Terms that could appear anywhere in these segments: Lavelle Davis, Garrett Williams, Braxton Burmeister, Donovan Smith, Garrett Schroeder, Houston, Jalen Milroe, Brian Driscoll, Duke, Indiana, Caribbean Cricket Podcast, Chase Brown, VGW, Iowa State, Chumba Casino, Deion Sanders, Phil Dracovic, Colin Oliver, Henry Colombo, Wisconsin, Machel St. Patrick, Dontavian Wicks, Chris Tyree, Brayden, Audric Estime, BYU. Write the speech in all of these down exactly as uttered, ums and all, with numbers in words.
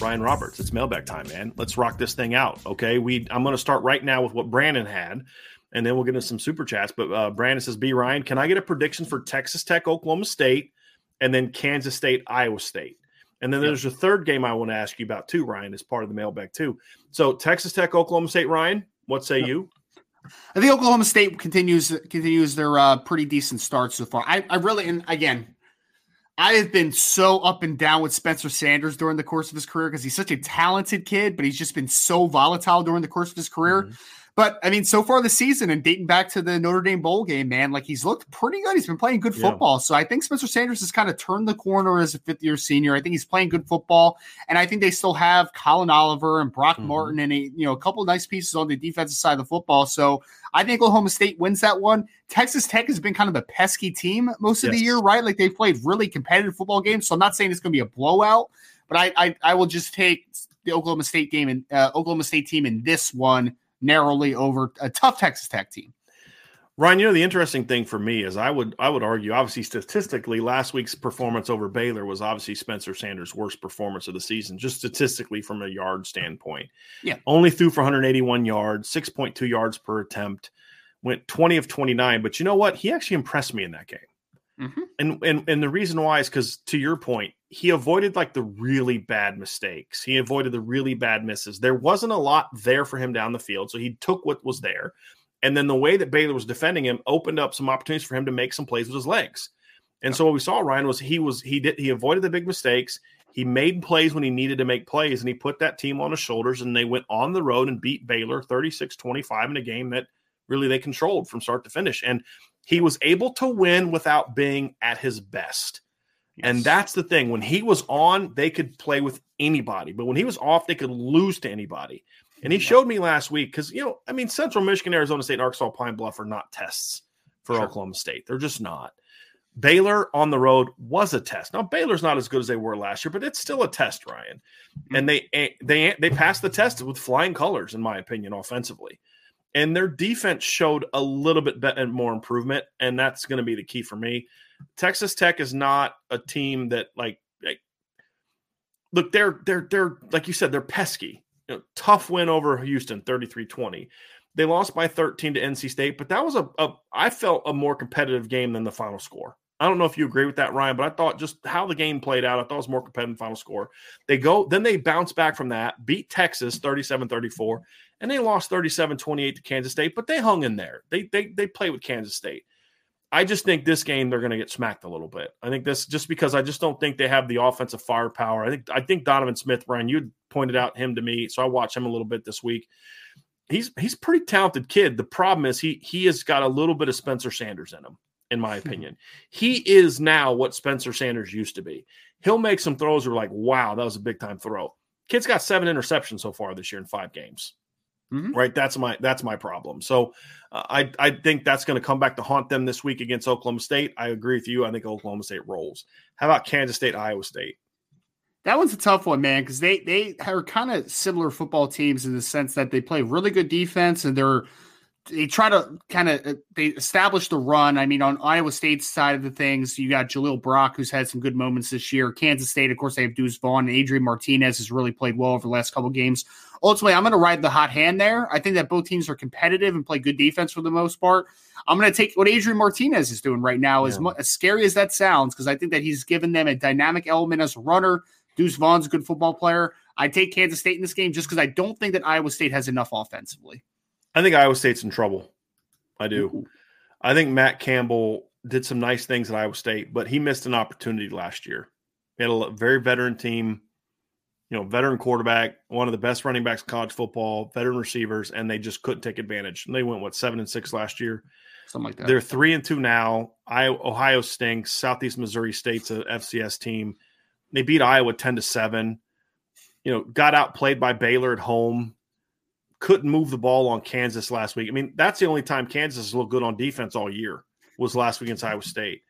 Ryan Roberts, it's mailbag time, man. Let's rock this thing out, okay? We I'm going to start right now with what Brandon had, and then we'll get into some super chats. But uh, Brandon says, B, Ryan, can I get a prediction for Texas Tech, Oklahoma State, and then Kansas State, Iowa State? And then there's yep. a third game I want to ask you about too, Ryan, as part of the mailbag too. So Texas Tech, Oklahoma State, Ryan, what say yep. you? I think Oklahoma State continues continues their uh, pretty decent start so far. I, I really – and again – I have been so up and down with Spencer Sanders during the course of his career because he's such a talented kid, but he's just been so volatile during the course of his career. Mm-hmm. But, I mean, so far this season and dating back to the Notre Dame bowl game, man, like he's looked pretty good. He's been playing good football. Yeah. So I think Spencer Sanders has kind of turned the corner as a fifth-year senior. I think he's playing good football, and I think they still have Colin Oliver and Brock mm-hmm. Martin and a, you know, a couple of nice pieces on the defensive side of the football. So I think Oklahoma State wins that one. Texas Tech has been kind of a pesky team most of yes. the year, right? Like they've played really competitive football games. So I'm not saying it's going to be a blowout, but I, I I will just take the Oklahoma State game and uh, Oklahoma State team in this one narrowly over a tough Texas Tech team. Ryan, you know, the interesting thing for me is I would I would argue, obviously, statistically, last week's performance over Baylor was obviously Spencer Sanders' worst performance of the season, just statistically from a yard standpoint. Yeah. Only threw for one hundred eighty-one yards, six point two yards per attempt, went twenty of twenty-nine. But you know what? He actually impressed me in that game. Mm-hmm. And, and, and the reason why is because, to your point, he avoided like the really bad mistakes. He avoided the really bad misses. There wasn't a lot there for him down the field, so he took what was there. And then the way that Baylor was defending him opened up some opportunities for him to make some plays with his legs. And so what we saw, Ryan, was he was he did he avoided the big mistakes. He made plays when he needed to make plays, and he put that team on his shoulders, and they went on the road and beat Baylor thirty-six twenty-five in a game that really they controlled from start to finish. And he was able to win without being at his best. Yes. And that's the thing. When he was on, they could play with anybody. But when he was off, they could lose to anybody. And he yeah. showed me last week because, you know, I mean, Central Michigan, Arizona State, and Arkansas Pine Bluff are not tests for sure. Oklahoma State. They're just not. Baylor on the road was a test. Now, Baylor's not as good as they were last year, but it's still a test, Ryan. Mm-hmm. And they they they passed the test with flying colors, in my opinion, offensively. And their defense showed a little bit better, more improvement, and that's going to be the key for me. Texas Tech is not a team that, like, like look, they're they're they're like you said, they're pesky. You know, tough win over Houston, thirty-three twenty. They lost by thirteen to N C State, but that was a, a I felt a more competitive game than the final score. I don't know if you agree with that, Ryan, but I thought just how the game played out, I thought it was more competitive final score. They go, then they bounce back from that, beat Texas thirty-seven thirty-four, and they lost thirty-seven twenty-eight to Kansas State, but they hung in there. They they they play with Kansas State. I just think this game they're going to get smacked a little bit. I think this just because I just don't think they have the offensive firepower. I think I think Donovan Smith, Ryan, you pointed out him to me, so I watched him a little bit this week. He's he's a pretty talented kid. The problem is he he has got a little bit of Spencer Sanders in him. In my opinion, he is now what Spencer Sanders used to be. He'll make some throws where like, wow, that was a big time throw. Kid's got seven interceptions so far this year in five games, mm-hmm. right? That's my that's my problem. So uh, I I think that's going to come back to haunt them this week against Oklahoma State. I agree with you. I think Oklahoma State rolls. How about Kansas State, Iowa State? That one's a tough one, man, because they, they are kind of similar football teams in the sense that they play really good defense and they're they try to kind of they establish the run. I mean, on Iowa State's side of the things, you got Jaleel Brock, who's had some good moments this year. Kansas State, of course, they have Deuce Vaughn, and Adrian Martinez has really played well over the last couple of games. Ultimately, I'm going to ride the hot hand there. I think that both teams are competitive and play good defense for the most part. I'm going to take what Adrian Martinez is doing right now, yeah. as, mu- as scary as that sounds, because I think that he's given them a dynamic element as a runner. Deuce Vaughn's a good football player. I take Kansas State in this game just because I don't think that Iowa State has enough offensively. I think Iowa State's in trouble. I do. Ooh. I think Matt Campbell did some nice things at Iowa State, but he missed an opportunity last year. He had a very veteran team, you know, veteran quarterback, one of the best running backs in college football, veteran receivers, and they just couldn't take advantage. And they went, what, seven and six last year? Something like that. They're three and two now. I, Ohio stinks. Southeast Missouri State's an F C S team. They beat Iowa ten to seven, you know, got outplayed by Baylor at home, couldn't move the ball on Kansas last week. I mean, that's the only time Kansas has looked good on defense all year was last week against Iowa State.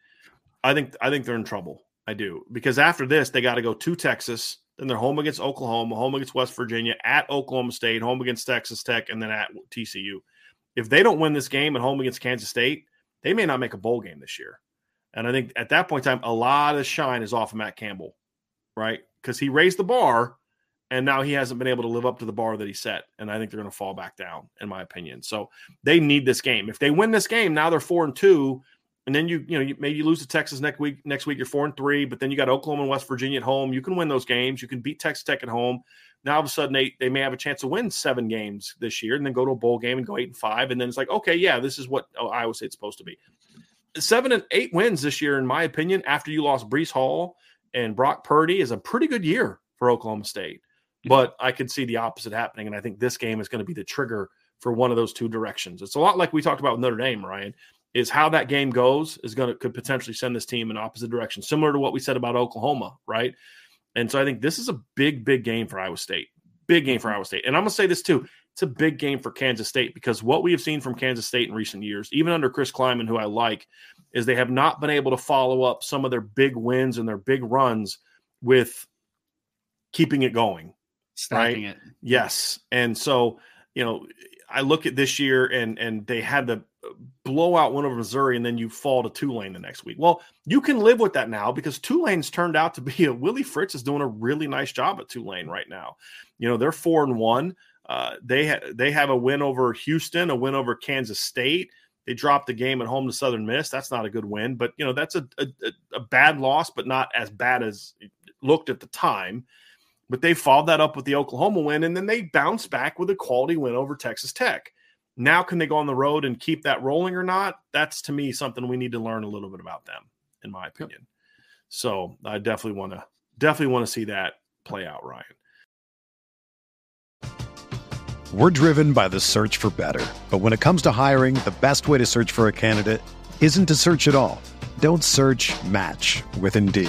I think I think they're in trouble. I do. Because after this, they got to go to Texas, then they're home against Oklahoma, home against West Virginia, at Oklahoma State, home against Texas Tech, and then at T C U. If they don't win this game at home against Kansas State, they may not make a bowl game this year. And I think at that point in time, a lot of shine is off of Matt Campbell. Right, because he raised the bar, and now he hasn't been able to live up to the bar that he set, and I think they're going to fall back down, in my opinion. So they need this game. If they win this game, now they're four and two, and then you, you know, you, maybe you lose to Texas next week. Next week, you're four and three, but then you got Oklahoma and West Virginia at home. You can win those games. You can beat Texas Tech at home. Now all of a sudden, they they may have a chance to win seven games this year, and then go to a bowl game and go eight and five, and then it's like, okay, yeah, this is what Iowa State's supposed to be. Seven and eight wins this year, in my opinion, after you lost Breece Hall and Brock Purdy, is a pretty good year for Oklahoma State, but I could see the opposite happening. And I think this game is going to be the trigger for one of those two directions. It's a lot like we talked about with Notre Dame, Ryan, is how that game goes is going to could potentially send this team in opposite direction, similar to what we said about Oklahoma. Right. And so I think this is a big, big game for Iowa State, big game for Iowa State. And I'm going to say this too. It's a big game for Kansas State because what we have seen from Kansas State in recent years, even under Chris Kleiman, who I like, is they have not been able to follow up some of their big wins and their big runs with keeping it going. Stacking right? it. Yes. And so, you know, I look at this year and and they had the blowout win over Missouri and then you fall to Tulane the next week. Well, you can live with that now because Tulane's turned out to be a Willie Fritz is doing a really nice job at Tulane right now. You know, they're four and one. Uh, they, ha- they have a win over Houston, a win over Kansas State. They dropped the game at home to Southern Miss. That's not a good win, but you know that's a, a, a bad loss, but not as bad as it looked at the time. But they followed that up with the Oklahoma win, and then they bounced back with a quality win over Texas Tech. Now can they go on the road and keep that rolling or not? That's, to me, something we need to learn a little bit about them, in my opinion. Yep. So I definitely want to definitely want to see that play out, Ryan. We're driven by the search for better. But when it comes to hiring, the best way to search for a candidate isn't to search at all. Don't search, match with Indeed.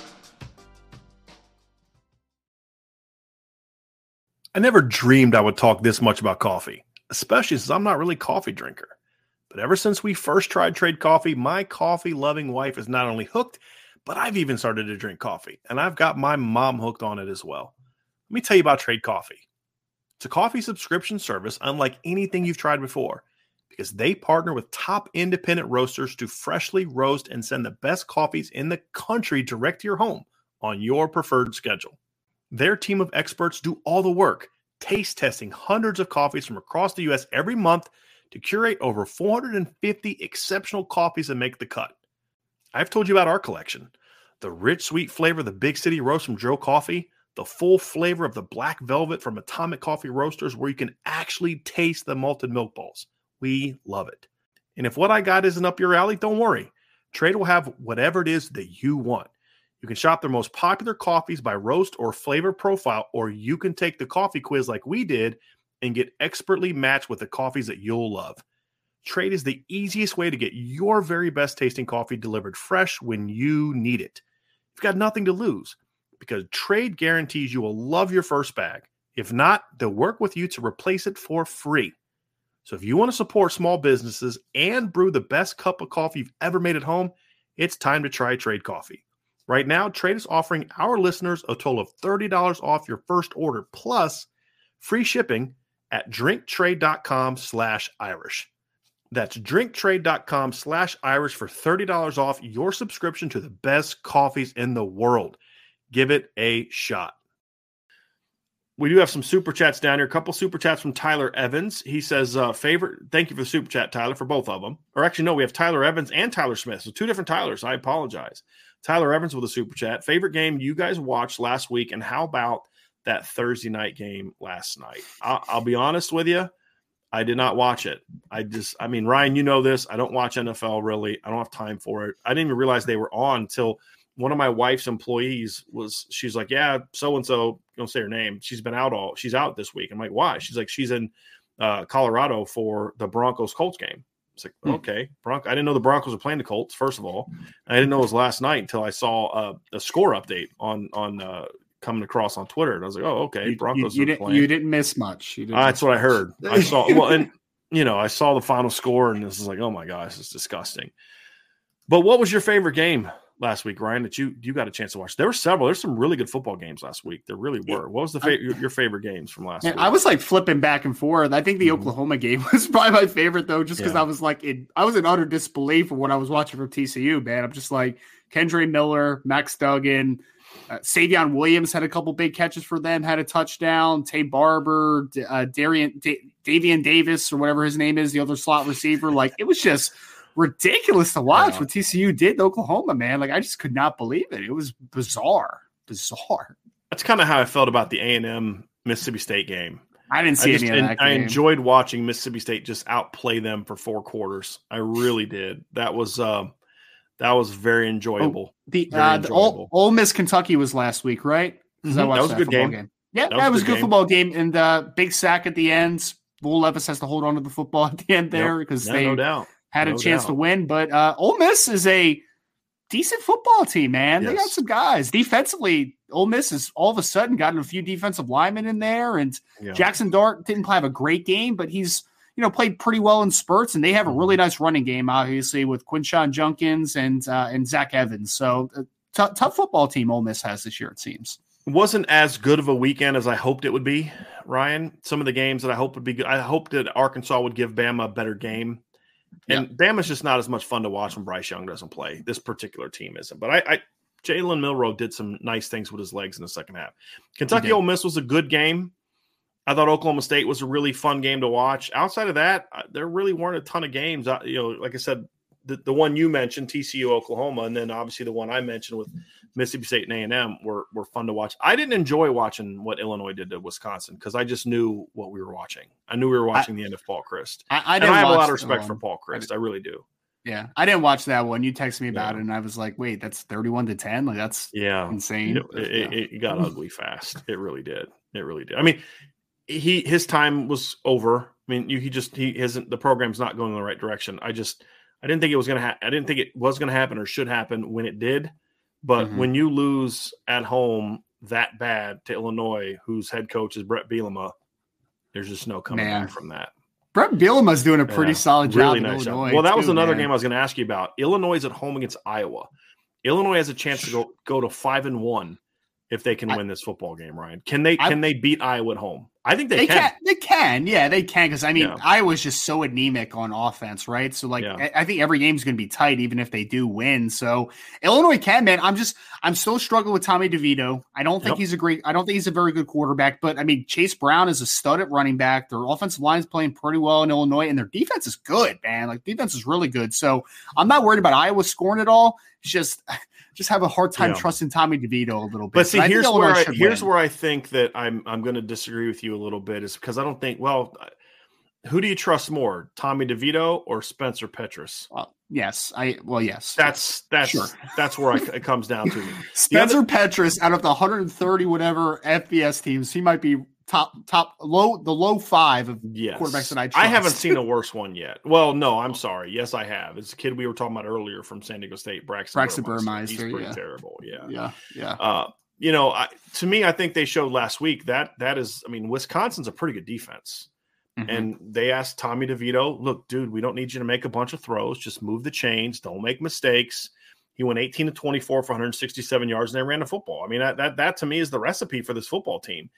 I never dreamed I would talk this much about coffee, especially since I'm not really a coffee drinker. But ever since we first tried Trade Coffee, my coffee-loving wife is not only hooked, but I've even started to drink coffee, and I've got my mom hooked on it as well. Let me tell you about Trade Coffee. It's a coffee subscription service unlike anything you've tried before because they partner with top independent roasters to freshly roast and send the best coffees in the country direct to your home on your preferred schedule. Their team of experts do all the work, taste testing hundreds of coffees from across the U S every month to curate over four hundred fifty exceptional coffees that make the cut. I've told you about our collection. The rich, sweet flavor of the Big City Roast from Joe Coffee, the full flavor of the Black Velvet from Atomic Coffee Roasters, where you can actually taste the malted milk balls. We love it. And if what I got isn't up your alley, don't worry. Trade will have whatever it is that you want. You can shop their most popular coffees by roast or flavor profile, or you can take the coffee quiz like we did and get expertly matched with the coffees that you'll love. Trade is the easiest way to get your very best tasting coffee delivered fresh when you need it. You've got nothing to lose because Trade guarantees you will love your first bag. If not, they'll work with you to replace it for free. So if you want to support small businesses and brew the best cup of coffee you've ever made at home, it's time to try Trade Coffee. Right now, Trade is offering our listeners a total of thirty dollars off your first order plus free shipping at drinktrade.com slash Irish. That's drinktrade.com slash Irish for thirty dollars off your subscription to the best coffees in the world. Give it a shot. We do have some super chats down here. A couple super chats from Tyler Evans. He says, uh, favorite, thank you for the super chat, Tyler, for both of them. Or actually, no, we have Tyler Evans and Tyler Smith. So two different Tylers. I apologize. Tyler Evans with a super chat. Favorite game you guys watched last week, and how about that Thursday night game last night? I'll, I'll be honest with you. I did not watch it. I just, I mean, Ryan, you know this. I don't watch N F L really. I don't have time for it. I didn't even realize they were on until one of my wife's employees was, she's like, yeah, so-and-so, don't say her name. She's been out all, she's out this week. I'm like, why? She's like, she's in uh, Colorado for the Broncos-Colts game. It's like, okay, Bronco. I didn't know the Broncos were playing the Colts, first of all. I didn't know it was last night until I saw uh, a score update on on uh, coming across on Twitter. And I was like, oh, okay, Broncos you, you, you are playing. You didn't miss much. You didn't uh, miss that's much. What I heard. I saw, well, and, you know, I saw the final score, and this is like, oh, my gosh, it's disgusting. But what was your favorite game last week, Ryan, that you you got a chance to watch? There were several. There's some really good football games last week. There really were. What was the fa- your, your favorite games from last Man, week? I was like flipping back and forth. I think the mm-hmm. Oklahoma game was probably my favorite though, just because yeah. I was like, in, I was in utter disbelief of what I was watching from T C U. Man, I'm just like Kendre Miller, Max Duggan, uh, Savion Williams had a couple big catches for them, had a touchdown. Tay Barber, uh, Darian D- Davian Davis or whatever his name is, the other slot receiver. Like it was just ridiculous to watch what T C U did to Oklahoma, man. Like, I just could not believe it. It was bizarre. Bizarre. That's kind of how I felt about the A and M Mississippi State game. I didn't see I just, any of that game. I enjoyed watching Mississippi State just outplay them for four quarters. I really did. That was uh, that was very enjoyable. Oh, the very uh, enjoyable. The Ole, Ole Miss Kentucky was last week, right? Mm-hmm. I that was that a good game. game. Yeah, that, that was a good game. football game. And uh, big sack at the end. Will Levis has to hold on to the football at the end there because yep. yeah, they – no doubt. Had a no chance doubt. to win, but uh, Ole Miss is a decent football team, man. Yes. They got some guys. Defensively, Ole Miss has all of a sudden gotten a few defensive linemen in there, and yeah. Jackson Dart didn't have a great game, but he's you know played pretty well in spurts, and they have a really nice running game, obviously, with Quinshon Judkins and uh, and Zach Evans. So uh, t- tough football team Ole Miss has this year, it seems. It wasn't as good of a weekend as I hoped it would be, Ryan. Some of the games that I hoped would be good. I hoped that Arkansas would give Bama a better game. And yep. Bama's just not as much fun to watch when Bryce Young doesn't play. This particular team isn't. But I, I Jalen Milroe did some nice things with his legs in the second half. Kentucky Ole Miss was a good game. I thought Oklahoma State was a really fun game to watch. Outside of that, there really weren't a ton of games. I, you know, like I said, the, the one you mentioned, T C U, Oklahoma, and then obviously the one I mentioned with Mississippi State and A and M were were fun to watch. I didn't enjoy watching what Illinois did to Wisconsin because I just knew what we were watching. I knew we were watching I, the end of Paul Chryst. I, I, and I have a lot of respect for Paul Chryst. I, I really do. Yeah, I didn't watch that one. You texted me about yeah. it, and I was like, "Wait, that's thirty-one to ten. Like that's yeah, insane." It, it, yeah. it got ugly fast. It really did. It really did. I mean, he his time was over. I mean, you, he just he isn't the program's not going in the right direction. I just I didn't think it was gonna. Ha- I didn't think it was gonna happen or should happen when it did. But mm-hmm. when you lose at home that bad to Illinois, whose head coach is Brett Bielema, there's just no coming man. back from that. Brett Bielema's doing a pretty yeah, solid job really in nice Illinois. Job. Well, that too, was another man. game I was going to ask you about. Illinois is at home against Iowa. Illinois has a chance to go go to five and one if they can I, win this football game, Ryan. Can they I, can they beat Iowa at home? I think they, they can. can. They can. Yeah, they can. Because, I mean, yeah. Iowa's just so anemic on offense, right? So, like, yeah. I think every game's going to be tight, even if they do win. So, Illinois can, man. I'm just – I'm still struggling with Tommy DeVito. I don't think yep. he's a great – I don't think he's a very good quarterback. But, I mean, Chase Brown is a stud at running back. Their offensive line's playing pretty well in Illinois, and their defense is good, man. Like, defense is really good. So, I'm not worried about Iowa scoring at all. It's just – just have a hard time yeah. trusting Tommy DeVito a little bit. But see, but here's where I, here's win. where I think that I'm I'm going to disagree with you a little bit is because I don't think. Well, who do you trust more, Tommy DeVito or Spencer Petras? Well, yes, I well yes. That's that's sure. that's where I, it comes down to me. Spencer other, Petras, out of the one hundred thirty whatever F B S teams, he might be top top low the low five of yes. quarterbacks that I trust. I haven't seen a worse one yet. Well, no, I'm sorry. Yes, I have. It's a kid we were talking about earlier from San Diego State, Braxton, Braxton Burmeister. He's pretty yeah. terrible. Yeah, yeah, yeah. Uh, you know, I, to me, I think they showed last week that that is. I mean, Wisconsin's a pretty good defense, mm-hmm. and they asked Tommy DeVito, "Look, dude, we don't need you to make a bunch of throws. Just move the chains. Don't make mistakes." He went eighteen to twenty-four for one hundred sixty-seven yards, and they ran the football. I mean, that that that to me is the recipe for this football team.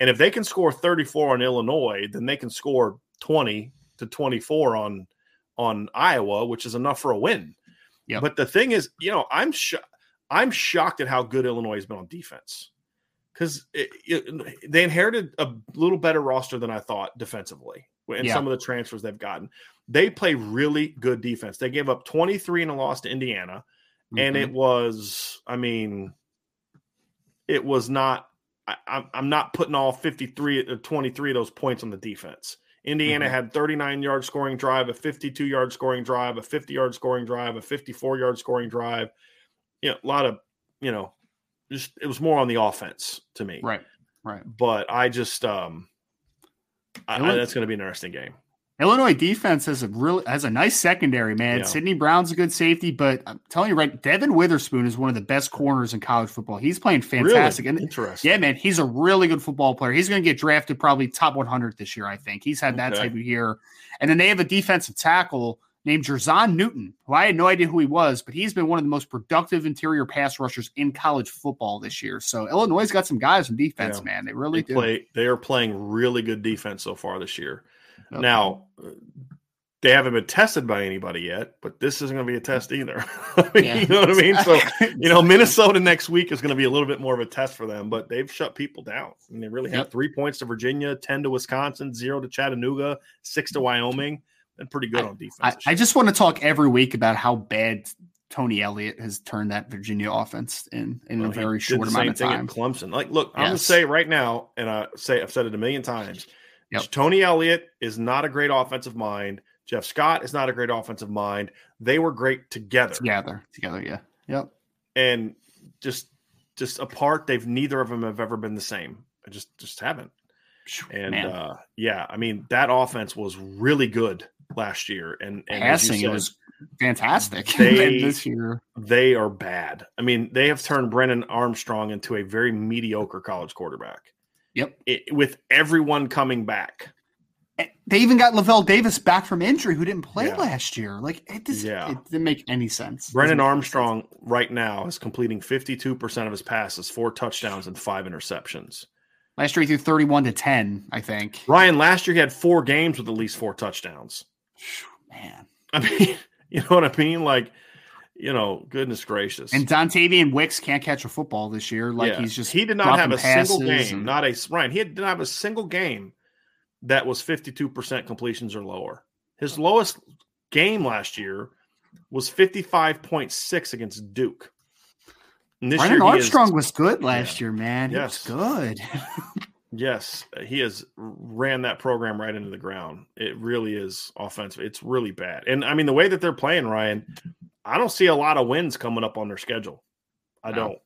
And if they can score thirty-four on Illinois, then they can score twenty to twenty-four on on Iowa, which is enough for a win. Yeah. But the thing is, you know, I'm sh- I'm shocked at how good Illinois has been on defense because they inherited a little better roster than I thought defensively. And yeah. some of the transfers they've gotten, they play really good defense. They gave up twenty-three in a loss to Indiana. And it was, I mean, it was not, I, I'm not putting all fifty-three or twenty-three of those points on the defense. Indiana mm-hmm. had thirty-nine yard scoring drive, a fifty-two yard scoring drive, a fifty yard scoring drive, a fifty-four yard scoring drive. You know, a lot of, you know, just it was more on the offense to me. Right, right. But I just, um, I, I, that's going to be an interesting game. Illinois defense has a really has a nice secondary, man. Yeah. Sidney Brown's a good safety, but I'm telling you, right, Devin Witherspoon is one of the best corners in college football. He's playing fantastic. Really? And, interesting. Yeah, man, he's a really good football player. He's going to get drafted probably top one hundred this year, I think. He's had that okay. type of year. And then they have a defensive tackle named Jerzon Newton, who I had no idea who he was, but he's been one of the most productive interior pass rushers in college football this year. So Illinois has got some guys in defense, yeah. man. They really they do. Play, they are playing really good defense so far this year. Nope. Now, they haven't been tested by anybody yet, but this isn't going to be a test either. I mean, yeah, you know what I mean? So, you know, Minnesota next week is going to be a little bit more of a test for them, but they've shut people down. And they really yep. have three points to Virginia, ten to Wisconsin, zero to Chattanooga, six to Wyoming. They're pretty good I, on defense. I, I just want to talk every week about how bad Tony Elliott has turned that Virginia offense in, in well, a very short amount of time. Clemson. Like, look, yes. I'm going to say right now, and I say I've said it a million times, Yep. Tony Elliott is not a great offensive mind. Jeff Scott is not a great offensive mind. They were great together. Together. Together, yeah. Yep. And just just apart, they've neither of them have ever been the same. I just just haven't. And uh, yeah, I mean, that offense was really good last year. And, and passing said, it was fantastic. They, this year. They are bad. I mean, they have turned Brennan Armstrong into a very mediocre college quarterback. Yep. It, with everyone coming back. They even got Lavelle Davis back from injury who didn't play yeah. last year. Like, it, does, yeah. it didn't make any sense. Brennan Armstrong sense. right now is completing fifty-two percent of his passes, four touchdowns, and five interceptions. Last year he threw thirty-one to ten, I think. Ryan, last year he had four games with at least four touchdowns. Man. I mean, you know what I mean? Like, you know, goodness gracious. And Dontavian Wicks can't catch a football this year. Like yeah. he's just he did not have a single game. And... Not a Ryan. He did not have a single game that was fifty-two percent completions or lower. His lowest game last year was fifty-five point six against Duke. And this Brandon year Armstrong is, was good last yeah. year, man. Yes. He was good. yes, he has ran that program right into the ground. It really is offensive. It's really bad. And I mean, the way that they're playing, Ryan. I don't see a lot of wins coming up on their schedule. I no. don't.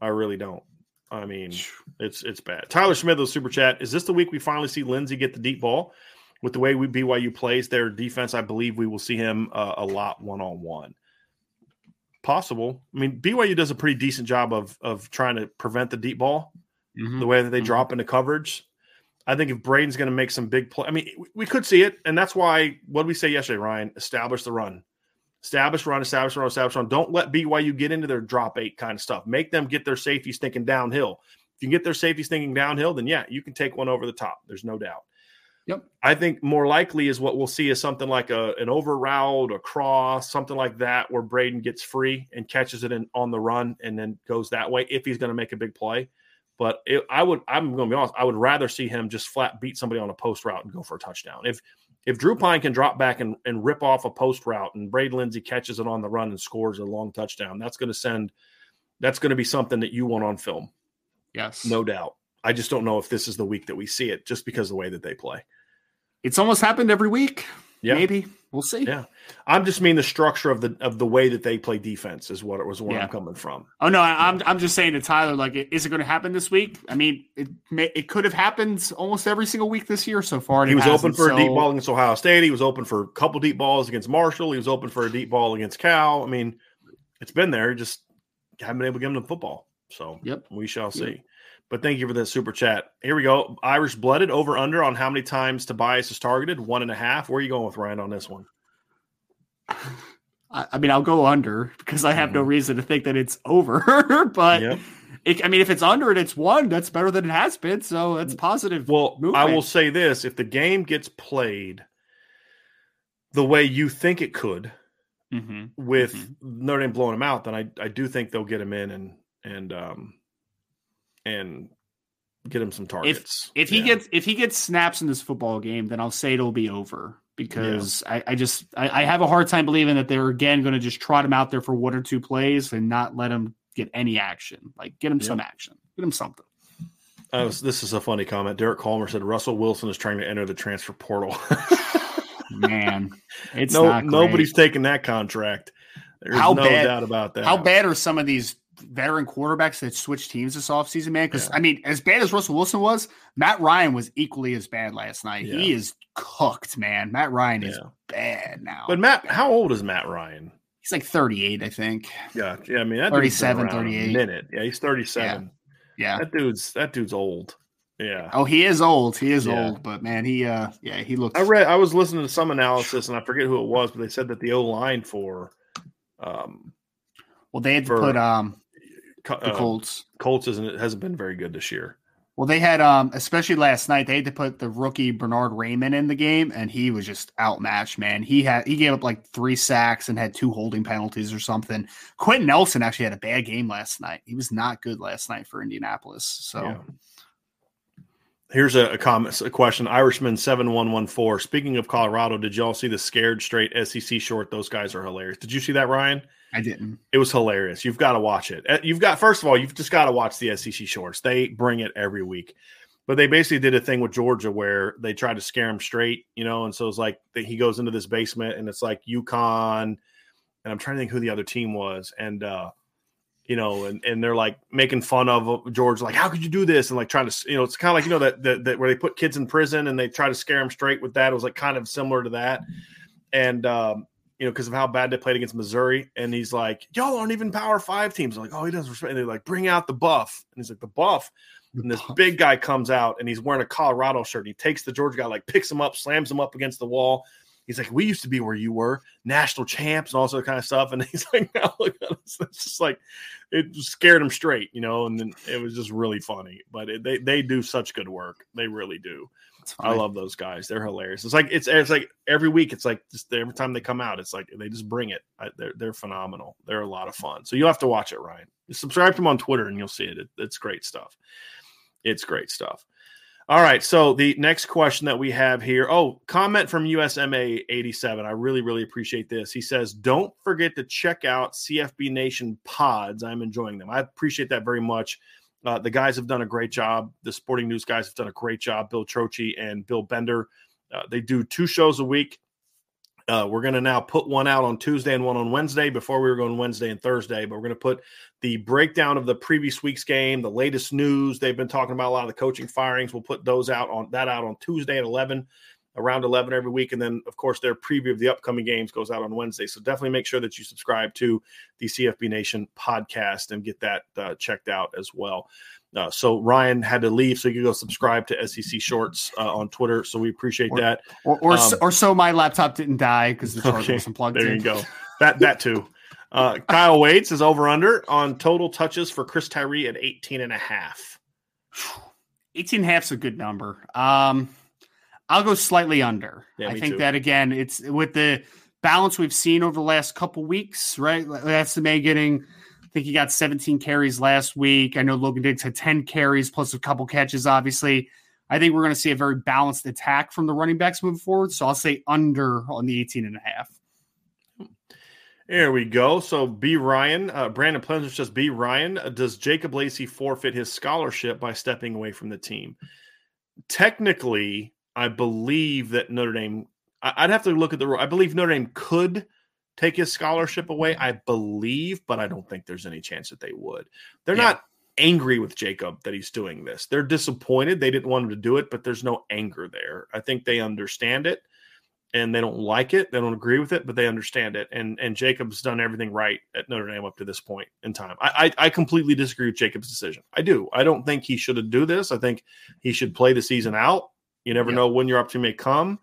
I really don't. I mean, it's it's bad. Tyler Smith with Super Chat. Is this the week we finally see Lindsey get the deep ball? With the way we, B Y U plays their defense, I believe we will see him uh, a lot one-on-one. Possible. I mean, B Y U does a pretty decent job of, of trying to prevent the deep ball, mm-hmm. the way that they mm-hmm. drop into coverage. I think if Brayden's going to make some big play, I mean, we could see it, and that's why, what did we say yesterday, Ryan? Establish the run. Establish run, establish run, establish run. Don't let B Y U get into their drop eight kind of stuff. Make them get their safeties thinking downhill. If you can get their safety thinking downhill, then yeah, you can take one over the top. There's no doubt. Yep. I think more likely is what we'll see is something like a an over route, a cross, something like that, where Brayden gets free and catches it in, on the run and then goes that way if he's going to make a big play. But it, I would, I'm going to be honest, I would rather see him just flat beat somebody on a post route and go for a touchdown. If if Drew Pine can drop back and, and rip off a post route and Brade Lindsey catches it on the run and scores a long touchdown, that's going to send, that's going to be something that you want on film. Yes, no doubt. I just don't know if this is the week that we see it, just because of the way that they play. It's almost happened every week. Yeah. Maybe we'll see. Yeah. I'm just mean the structure of the, of the way that they play defense is what it was where yeah. I'm coming from. Oh no. I, I'm, I'm just saying to Tyler, like, is it going to happen this week? I mean, it may, it could have happened almost every single week this year so far. He was open for so... a deep ball against Ohio State. He was open for a couple deep balls against Marshall. He was open for a deep ball against Cal. I mean, it's been there. Just haven't been able to give him the football. So yep. we shall see. Yep. But thank you for that super chat. Here we go. Irish blooded over under on how many times Tobias is targeted. One and a half. Where are you going with Ryan on this one? I, I mean, I'll go under because I have mm-hmm. no reason to think that it's over. But yep. it, I mean, if it's under and it's one, that's better than it has been. So that's positive. Well, movement. I will say this. If the game gets played the way you think it could mm-hmm. with mm-hmm. Notre Dame blowing them out, then I, I do think they'll get him in and, and, um, and get him some targets. If, if he yeah. gets if he gets snaps in this football game, then I'll say it'll be over because yeah. I, I just I, I have a hard time believing that they're again going to just trot him out there for one or two plays and not let him get any action. Like get him yeah. some action, get him something. I was, this is a funny comment. Derek Colmer said Russell Wilson is trying to enter the transfer portal. Man, it's no not nobody's taking that contract. There's how no bad, doubt about that. How bad are some of these veteran quarterbacks that switch teams this offseason, man? Because yeah. I mean, as bad as Russell Wilson was, Matt Ryan was equally as bad last night. Yeah. He is cooked, man. Matt Ryan yeah. is bad now. But Matt, how old is Matt Ryan? He's like thirty-eight, I think. Yeah, yeah. I mean, that thirty-seven, thirty-eight. Minute. Yeah, he's thirty-seven. Yeah. yeah, that dude's that dude's old. Yeah. Oh, he is old. He is yeah. old. But man, he uh, yeah, he looks. I read. I was listening to some analysis, and I forget who it was, but they said that the O line for, um, well, they had to for, put um. The Colts. Uh, Colts isn't it hasn't been very good this year. Well, they had um, especially last night, they had to put the rookie Bernard Raymond in the game, and he was just outmatched, man. He had he gave up like three sacks and had two holding penalties or something. Quentin Nelson actually had a bad game last night. He was not good last night for Indianapolis. So yeah. Here's a, a comment, a question. Irishman seven one one four. Speaking of Colorado, did y'all see the scared straight S E C short? Those guys are hilarious. Did you see that, Ryan? I didn't. It was hilarious. You've got to watch it. You've got, first of all, you've just got to watch the S E C shorts. They bring it every week. But they basically did a thing with Georgia where they tried to scare him straight, you know, and so it's like he goes into this basement and it's like UConn, and I'm trying to think who the other team was, and uh, you know, and, and they're like making fun of Georgia, like how could you do this, and like trying to, you know, it's kind of like, you know, that, that that where they put kids in prison and they try to scare them straight with that. It was like kind of similar to that, and. um you know, because of how bad they played against Missouri. And he's like, y'all aren't even Power Five teams. I'm like, oh, he doesn't respect. And they're like, bring out the buff. And he's like, the buff. And this big guy comes out, and he's wearing a Colorado shirt. He takes the Georgia guy, like picks him up, slams him up against the wall. He's like, we used to be where you were, national champs and all that kind of stuff. And he's like, now look at us. It's just like, it scared him straight, you know, and then it was just really funny. But it, they they do such good work. They really do. I love those guys. They're hilarious. It's like it's it's like every week. It's like just every time they come out, it's like they just bring it. I, they're they're phenomenal. They're a lot of fun. So you'll have to watch it, Ryan. Subscribe to them on Twitter, and you'll see it. it. It's great stuff. It's great stuff. All right. So the next question that we have here. Oh, comment from U S M A eighty-seven. I really really appreciate this. He says, "Don't forget to check out C F B Nation pods. I'm enjoying them. I appreciate that very much." Uh, the guys have done a great job. The Sporting News guys have done a great job. Bill Troche and Bill Bender. Uh, they do two shows a week. Uh, we're going to now put one out on Tuesday and one on Wednesday. Before we were going Wednesday and Thursday, but we're going to put the breakdown of the previous week's game, the latest news. They've been talking about a lot of the coaching firings. We'll put those out on that out on Tuesday at eleven, around eleven every week. And then, of course, their preview of the upcoming games goes out on Wednesday. So definitely make sure that you subscribe to the C F B Nation podcast and get that uh, checked out as well. Uh, so Ryan had to leave, so you can go subscribe to S E C Shorts uh, on Twitter. So we appreciate or, that. Or or, um, so, or so my laptop didn't die because the charger okay, wasn't plugged in. There you go. That, that too. Uh, Kyle Waits is over under on total touches for Chris Tyree at eighteen and a half. eighteen and a half's a good number. Um, I'll go slightly under. Yeah, I think too. That, again, it's with the balance we've seen over the last couple weeks, right? That's May getting, I think he got seventeen carries last week. I know Logan Diggs had ten carries plus a couple catches, obviously. I think we're going to see a very balanced attack from the running backs moving forward. So I'll say under on the eighteen and a half. There we go. So B. Ryan, uh, Brandon Plemons says, B. Ryan, uh, does Jacob Lacey forfeit his scholarship by stepping away from the team? Technically, I believe that Notre Dame, I, I'd have to look at the rule. I believe Notre Dame could take his scholarship away, I believe, but I don't think there's any chance that they would. They're yeah. not angry with Jacob that he's doing this. They're disappointed. They didn't want him to do it, but there's no anger there. I think they understand it. And they don't like it. They don't agree with it, but they understand it. And and Jacob's done everything right at Notre Dame up to this point in time. I I, I completely disagree with Jacob's decision. I do. I don't think he should do this. I think he should play the season out. You never yep. know when your opportunity may come.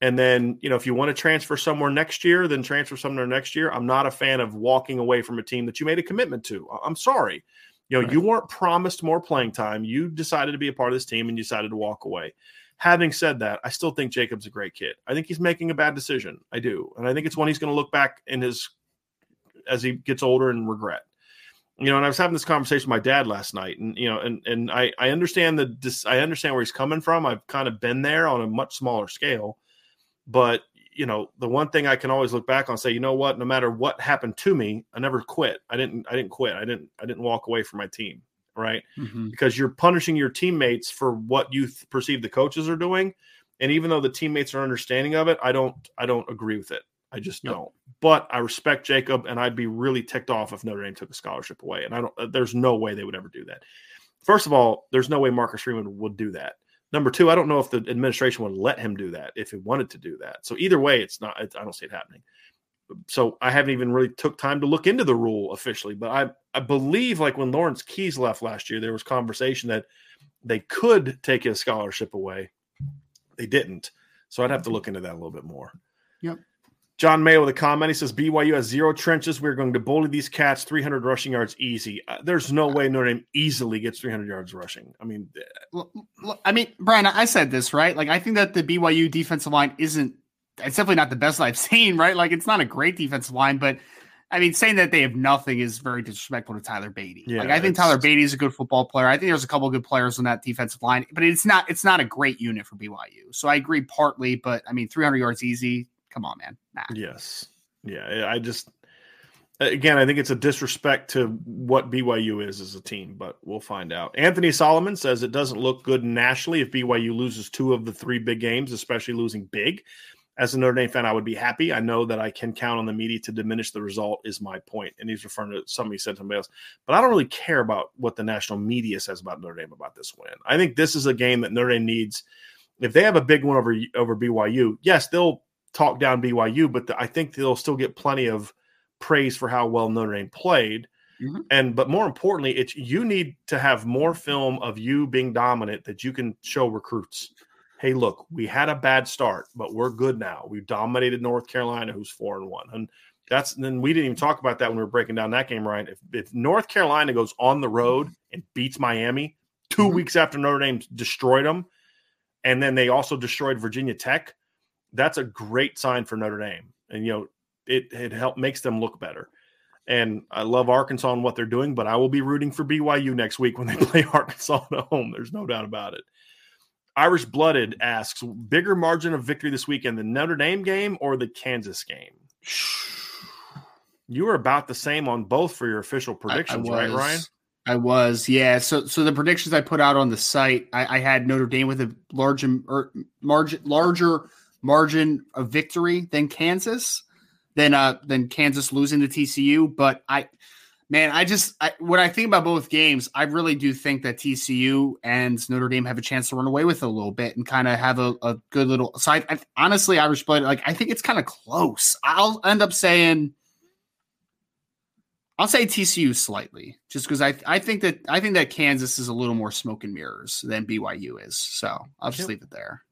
And then, you know, if you want to transfer somewhere next year, then transfer somewhere next year. I'm not a fan of walking away from a team that you made a commitment to. I'm sorry. You know, right. you weren't promised more playing time. You decided to be a part of this team and you decided to walk away. Having said that, I still think Jacob's a great kid. I think he's making a bad decision. I do. And I think it's one he's going to look back in his as he gets older and regret. You know, and I was having this conversation with my dad last night, and you know, and and I, I understand the I understand where he's coming from. I've kind of been there on a much smaller scale. But, you know, the one thing I can always look back on and say, you know what, no matter what happened to me, I never quit. I didn't I didn't quit. I didn't I didn't walk away from my team. Right. Mm-hmm. Because you're punishing your teammates for what you th- perceive the coaches are doing. And even though the teammates are understanding of it, I don't, I don't agree with it. I just yep. don't, but I respect Jacob, and I'd be really ticked off if Notre Dame took a scholarship away. And I don't, there's no way they would ever do that. First of all, there's no way Marcus Freeman would do that. Number two, I don't know if the administration would let him do that if he wanted to do that. So either way, it's not, I don't see it happening. So I haven't even really took time to look into the rule officially, but I, I believe like when Lawrence Keyes left last year, there was conversation that they could take his scholarship away. They didn't. So I'd have to look into that a little bit more. Yep. John Mayo with a comment. He says, B Y U has zero trenches. We're going to bully these cats. three hundred rushing yards easy. Uh, there's no way Notre Dame easily gets three hundred yards rushing. I mean, look, look, I mean, Brian, I said this, right? Like, I think that the B Y U defensive line isn't, it's definitely not the best I've seen, right? Like, it's not a great defensive line, but I mean, saying that they have nothing is very disrespectful to Tyler Beatty. Yeah, like, I think Tyler Beatty is a good football player. I think there's a couple of good players on that defensive line, but it's not, it's not a great unit for B Y U. So I agree partly, but I mean, three hundred yards easy. Come on, man. Nah. Yes. Yeah. I just, again, I think it's a disrespect to what B Y U is as a team, but we'll find out. Anthony Solomon says it doesn't look good nationally if B Y U loses two of the three big games, especially losing big. As a Notre Dame fan, I would be happy. I know that I can count on the media to diminish the result is my point. And he's referring to something he said to somebody else. But I don't really care about what the national media says about Notre Dame about this win. I think this is a game that Notre Dame needs. If they have a big one over, over B Y U, yes, they'll talk down B Y U, but the, I think they'll still get plenty of praise for how well Notre Dame played. Mm-hmm. And but more importantly, it's you need to have more film of you being dominant that you can show recruits. Hey, look, we had a bad start, but we're good now. We've dominated North Carolina, who's four and one. And that's then we didn't even talk about that when we were breaking down that game, Ryan. If, if North Carolina goes on the road and beats Miami two mm-hmm. weeks after Notre Dame destroyed them, and then they also destroyed Virginia Tech, that's a great sign for Notre Dame. And, you know, it, it help, makes them look better. And I love Arkansas and what they're doing, but I will be rooting for B Y U next week when they play Arkansas at home. There's no doubt about it. Irish Blooded asks, bigger margin of victory this weekend, the Notre Dame game or the Kansas game? You were about the same on both for your official predictions, I, I was, right, Ryan? I was, yeah. So so the predictions I put out on the site, I, I had Notre Dame with a large, or margin, larger margin of victory than Kansas, than, uh, than Kansas losing to T C U. But I – Man, I just I, when I think about both games, I really do think that T C U and Notre Dame have a chance to run away with it a little bit and kind of have a, a good little. So I, I honestly, Irish Blood, like I think it's kind of close. I'll end up saying, I'll say T C U slightly, just because I I think that I think that Kansas is a little more smoke and mirrors than B Y U is. So I'll just yep. leave it there.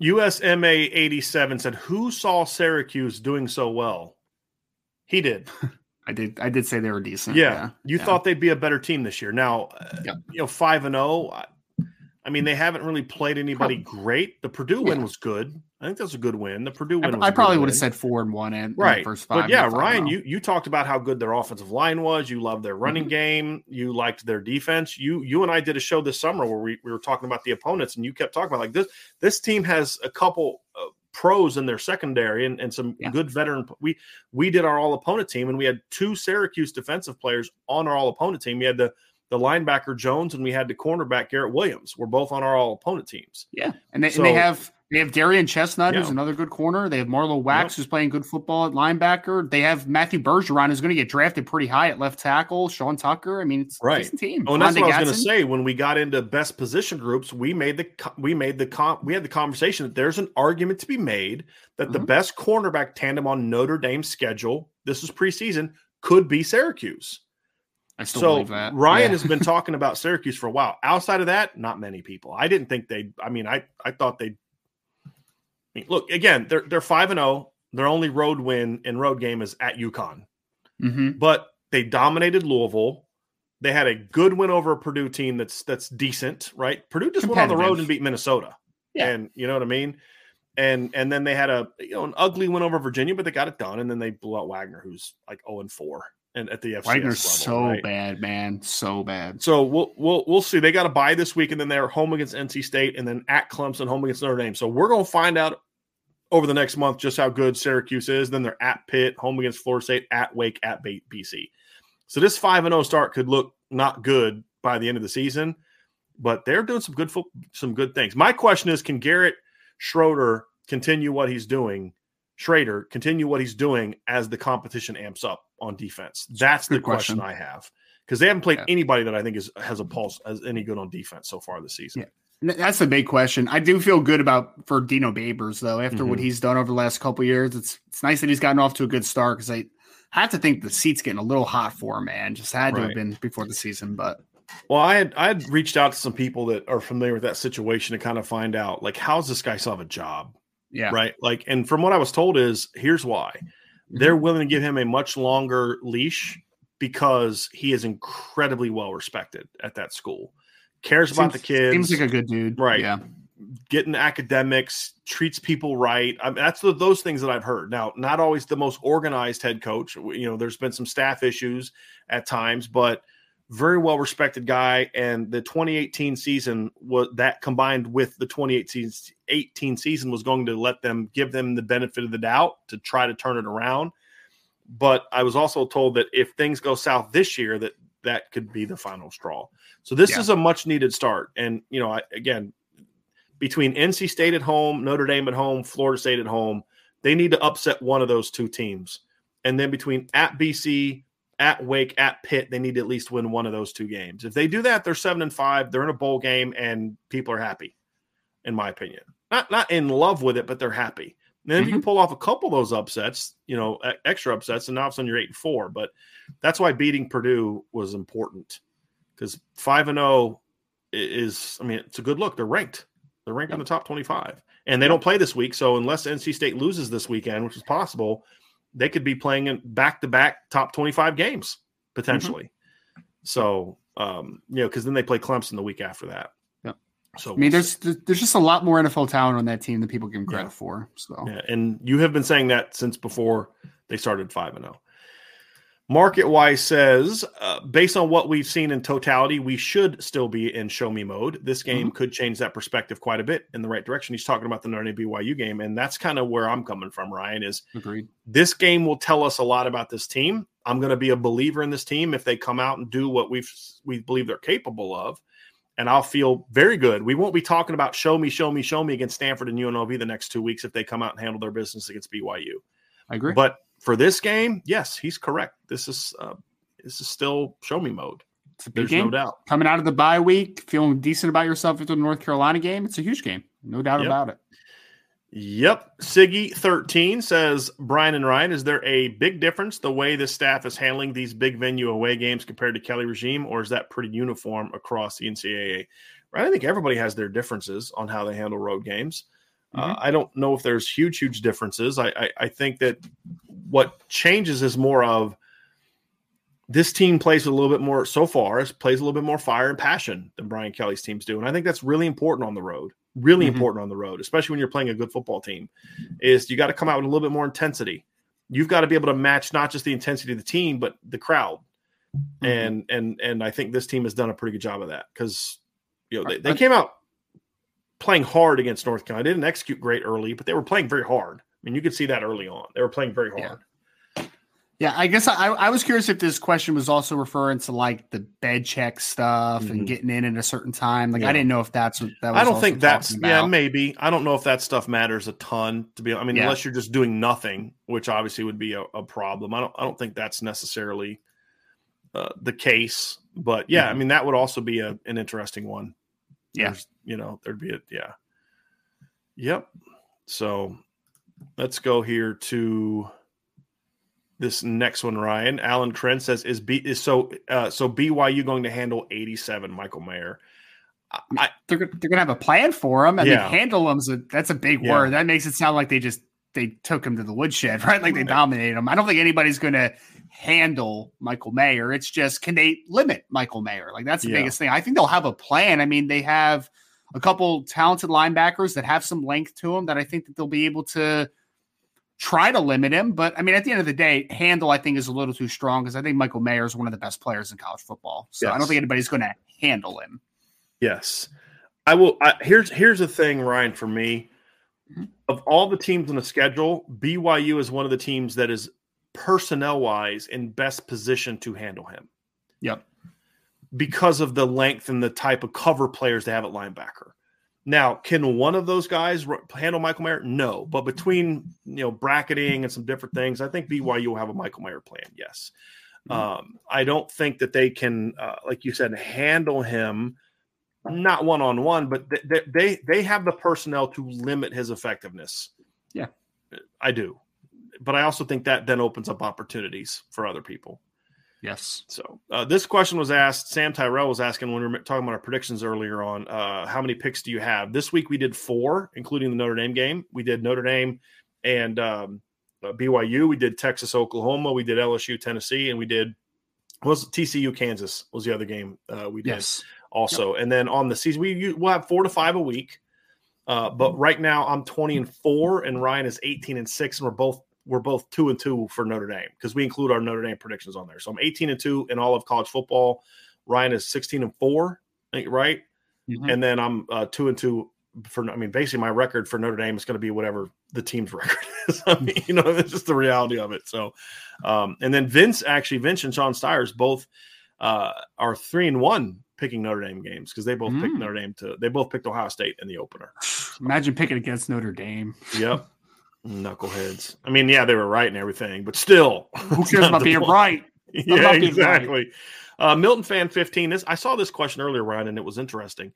U S M A eighty-seven said, "Who saw Syracuse doing so well?" He did. I did. I did say they were decent. Yeah, yeah. you yeah. thought they'd be a better team this year. Now, yeah. uh, you know, five and zero. I mean, they haven't really played anybody probably. great. The Purdue yeah. win was good. I think that's a good win. The Purdue win. I, was I probably would have said four and one in, right. in the first five. But yeah, Ryan, you, you talked about how good their offensive line was. You loved their running mm-hmm. game. You liked their defense. You you and I did a show this summer where we, we were talking about the opponents, and you kept talking about like this. This team has a couple uh, pros in their secondary and, and some yeah. good veteran. We we did our all opponent team, and we had two Syracuse defensive players on our all opponent team. We had the the linebacker Jones, and we had the cornerback Garrett Williams. We're both on our all opponent teams. Yeah, and they, so, and they have. They have Darian Chestnut, yeah. who's another good corner. They have Marlo Wax, yep. who's playing good football at linebacker. They have Matthew Bergeron, who's going to get drafted pretty high at left tackle. Sean Tucker. I mean, it's right. a decent team. Oh, and that's Rondé what I was going to say. When we got into best position groups, we made the we made the we had the conversation that there's an argument to be made that mm-hmm. the best cornerback tandem on Notre Dame's schedule, this is preseason, could be Syracuse. I still so believe that. Ryan yeah. has been talking about Syracuse for a while. Outside of that, not many people. I didn't think they. I mean, I I thought they. Look, again, they're they're five and zero. Their only road win and road game is at UConn, mm-hmm. but they dominated Louisville. They had a good win over a Purdue team that's that's decent, right? Purdue just went on the road and beat Minnesota, yeah. and you know what I mean. And and then they had a you know an ugly win over Virginia, but they got it done. And then they blew out Wagner, who's like zero and four, and at the F C S Wagner's level, so right? bad, man, so bad. So we'll we'll we'll see. They got a bye this week, and then they're home against N C State, and then at Clemson, home against Notre Dame. So we're gonna find out over the next month just how good Syracuse is. Then they're at Pitt, home against Florida State, at Wake, at B C. So this five and oh start could look not good by the end of the season, but they're doing some good fo- some good things. My question is, can Garrett Schroeder continue what he's doing, Schrader, continue what he's doing as the competition amps up on defense? That's good the question, question I have, because they haven't played yeah. anybody that I think is has a pulse as any good on defense so far this season. Yeah. That's the big question. I do feel good about for Dino Babers, though, after mm-hmm. what he's done over the last couple of years. It's it's nice that he's gotten off to a good start, because I have to think the seat's getting a little hot for him, man. Just had to right. have been before the season. But well, I had I had reached out to some people that are familiar with that situation to kind of find out, like, how's this guy still have a job? Yeah. Right. Like, and from what I was told is, here's why. Mm-hmm. They're willing to give him a much longer leash because he is incredibly well respected at that school. Cares seems, about the kids. Seems like a good dude. Right. Yeah. Getting academics, treats people right. I mean, that's the, those things that I've heard. Now, not always the most organized head coach. You know, there's been some staff issues at times, but very well-respected guy. And the twenty eighteen season, was that combined with the twenty eighteen season was going to let them give them the benefit of the doubt to try to turn it around. But I was also told that if things go south this year, that that could be the final straw. So this yeah. is a much needed start. And, you know, I, again, between N C State at home, Notre Dame at home, Florida State at home, they need to upset one of those two teams. And then between at B C, at Wake, at Pitt, they need to at least win one of those two games. If they do that, they're seven and five, they're in a bowl game, and people are happy, in my opinion. Not, not in love with it, but they're happy. And then mm-hmm. if you can pull off a couple of those upsets, you know, extra upsets, and now it's on your eight and four. But that's why beating Purdue was important, because five and zero is, I mean, it's a good look. They're ranked. They're ranked in the top twenty-five, and they don't play this week. So unless N C State loses this weekend, which is possible, they could be playing in back-to-back top twenty-five games potentially. Mm-hmm. So um, you know, because then they play Clemson the week after that. So I mean, there's there's just a lot more N F L talent on that team than people give them credit yeah. for. So yeah, and you have been saying that since before they started five and zero. Market Wise says, uh, based on what we've seen in totality, we should still be in show me mode. This game mm-hmm. could change that perspective quite a bit in the right direction. He's talking about the Notre Dame B Y U game, and that's kind of where I'm coming from. Ryan is agreed. This game will tell us a lot about this team. I'm going to be a believer in this team if they come out and do what we've we believe they're capable of. And I'll feel very good. We won't be talking about show me, show me, show me against Stanford and U N L V the next two weeks if they come out and handle their business against B Y U. I agree. But for this game, yes, he's correct. This is uh, this is still show me mode. It's a big There's game. No doubt. Coming out of the bye week, feeling decent about yourself after the North Carolina game, it's a huge game. No doubt yep. about it. Yep. Siggy thirteen says, Brian and Ryan, is there a big difference the way this staff is handling these big venue away games compared to Kelly regime, or is that pretty uniform across the N C double A? Right, I think everybody has their differences on how they handle road games. Mm-hmm. Uh, I don't know if there's huge, huge differences. I, I, I think that what changes is more of this team plays a little bit more so far, it plays a little bit more fire and passion than Brian Kelly's teams do. And I think that's really important on the road, really mm-hmm. important on the road, especially when you're playing a good football team, is you got to come out with a little bit more intensity. You've got to be able to match not just the intensity of the team, but the crowd. Mm-hmm. And, and, and I think this team has done a pretty good job of that because, you know, they, they came out playing hard against North Carolina. They didn't execute great early, but they were playing very hard. I mean, you could see that early on. They were playing very hard. Yeah. Yeah, I guess I, I was curious if this question was also referring to like the bed check stuff mm-hmm. and getting in at a certain time. Like, yeah. I didn't know if that's what that was. I don't think that's, about. yeah, maybe. I don't know if that stuff matters a ton to be, I mean, yeah. unless you're just doing nothing, which obviously would be a, a problem. I don't, I don't think that's necessarily uh, the case, but yeah, mm-hmm. I mean, that would also be a, an interesting one. Yeah. There's, you know, there'd be a, yeah. Yep. So let's go here to this next one, Ryan. Alan Krenn says, "Is B is so uh, so B Y U going to handle eighty-seven Michael Mayer?" I, they're they're gonna have a plan for him. I yeah. mean, handle him's a that's a big yeah. word. That makes it sound like they just they took him to the woodshed, right? Like they dominated him. I don't think anybody's gonna handle Michael Mayer. It's just can they limit Michael Mayer? Like that's the yeah. biggest thing. I think they'll have a plan. I mean, they have a couple talented linebackers that have some length to them that I think that they'll be able to try to limit him, but I mean, at the end of the day, handle I think is a little too strong because I think Michael Mayer is one of the best players in college football. So yes. I don't think anybody's going to handle him. Yes, I will. I, here's here's the thing, Ryan. For me, mm-hmm. of all the teams on the schedule, B Y U is one of the teams that is personnel wise in best position to handle him. Yep, because of the length and the type of cover players they have at linebacker. Now, can one of those guys handle Michael Mayer? No, but between you know bracketing and some different things, I think B Y U will have a Michael Mayer plan. Yes, mm-hmm. um, I don't think that they can, uh, like you said, handle him not one on one, but they, they they have the personnel to limit his effectiveness. Yeah, I do, but I also think that then opens up opportunities for other people. Yes. So uh, this question was asked. Sam Tyrell was asking when we were talking about our predictions earlier on, uh, how many picks do you have? This week we did four, including the Notre Dame game. We did Notre Dame and um, uh, B Y U. We did Texas, Oklahoma. We did L S U, Tennessee. And we did was T C U, Kansas was the other game uh, we did yes. also. Yep. And then on the season, we, we'll have four to five a week. Uh, but right now I'm twenty and four and Ryan is eighteen and six and we're both we're both two and two for Notre Dame because we include our Notre Dame predictions on there. So I'm eighteen and two in all of college football. Ryan is sixteen and four, I think, right? Mm-hmm. And then I'm uh, two and two for, I mean, basically my record for Notre Dame is going to be whatever the team's record is. I mean, you know, that's just the reality of it. So, um, and then Vince, actually Vince and Sean Stiers both uh, are three and one picking Notre Dame games because they both mm. picked Notre Dame to, they both picked Ohio State in the opener. So. Imagine picking against Notre Dame. Yep. Knuckleheads. I mean, yeah, they were right and everything, but still. Who cares about being point. right? I'm yeah, exactly. Right. Uh, Milton Fan fifteen. This I saw this question earlier, Ryan, and it was interesting.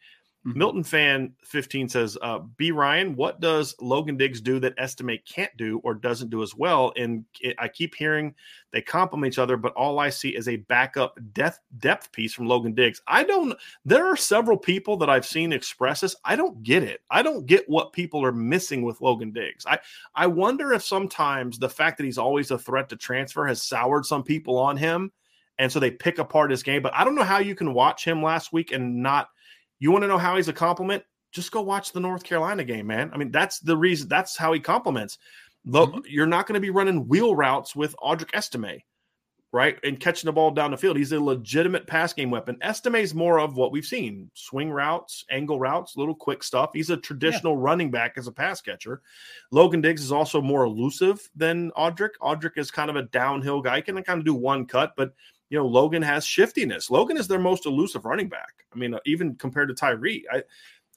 Mm-hmm. Milton Fan fifteen says, uh, B. Ryan, what does Logan Diggs do that Estimate can't do or doesn't do as well? And it, I keep hearing they compliment each other, but all I see is a backup depth, depth piece from Logan Diggs. I don't – there are several people that I've seen express this. I don't get it. I don't get what people are missing with Logan Diggs. I, I wonder if sometimes the fact that he's always a threat to transfer has soured some people on him, and so they pick apart his game. But I don't know how you can watch him last week and not – you want to know how he's a compliment? Just go watch the North Carolina game, man. I mean, that's the reason. That's how he compliments. Mm-hmm. You're not going to be running wheel routes with Audric Estime, right? And catching the ball down the field. He's a legitimate pass game weapon. Estime's more of what we've seen. Swing routes, angle routes, little quick stuff. He's a traditional yeah. running back as a pass catcher. Logan Diggs is also more elusive than Audric. Audric is kind of a downhill guy. He can kind of do one cut, but you know, Logan has shiftiness. Logan is their most elusive running back. I mean, even compared to Tyree, I,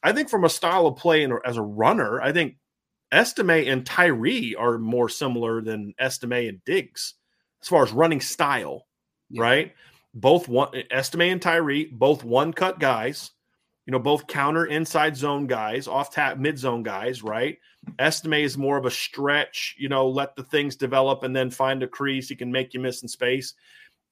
I think from a style of play and as a runner, I think Estime and Tyree are more similar than Estime and Diggs as far as running style, yeah. right? Both one Estime and Tyree, both one cut guys, you know, both counter inside zone guys, off tap mid zone guys, right? Estime is more of a stretch, you know, let the things develop and then find a crease. He can make you miss in space.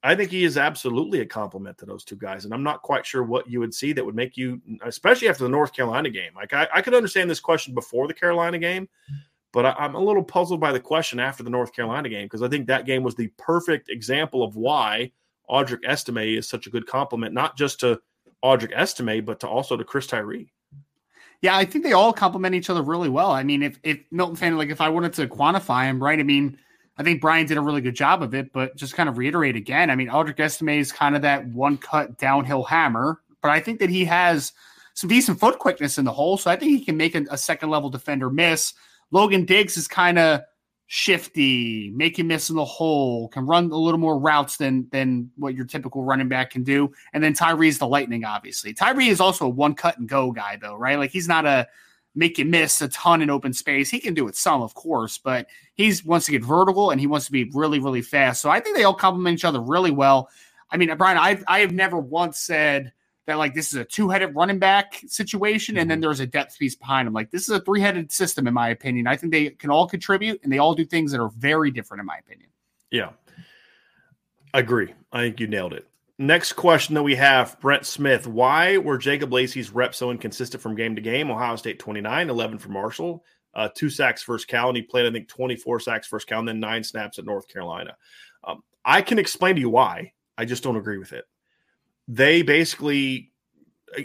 I think he is absolutely a compliment to those two guys, and I'm not quite sure what you would see that would make you, especially after the North Carolina game. Like I, I could understand this question before the Carolina game, but I, I'm a little puzzled by the question after the North Carolina game because I think that game was the perfect example of why Audric Estime is such a good compliment, not just to Audric Estime, but to also to Chris Tyree. Yeah, I think they all complement each other really well. I mean, if if Milton Fannin, like if I wanted to quantify him, right, I mean, I think Brian did a really good job of it, but just kind of reiterate again, I mean, Audric Estime is kind of that one-cut downhill hammer, but I think that he has some decent foot quickness in the hole, so I think he can make a, a second-level defender miss. Logan Diggs is kind of shifty, make him miss in the hole, can run a little more routes than than what your typical running back can do. And then Tyree's the lightning, obviously. Tyree is also a one cut and go guy, though, right? Like he's not a make you miss a ton in open space. He can do it some, of course, but he's wants to get vertical and he wants to be really, really fast. So I think they all complement each other really well. I mean, Brian, I've, I have never once said that like this is a two-headed running back situation and then there's a depth piece behind them. Like this is a three-headed system, in my opinion. I think they can all contribute and they all do things that are very different, in my opinion. Yeah, I agree. I think you nailed it. Next question that we have, Brent Smith. Why were Jacob Lacey's reps so inconsistent from game to game? Ohio State twenty-nine, eleven for Marshall, uh, two sacks versus Cal, and he played, I think, twenty-four sacks versus Cal, and then nine snaps at North Carolina. Um, I can explain to you why. I just don't agree with it. They basically,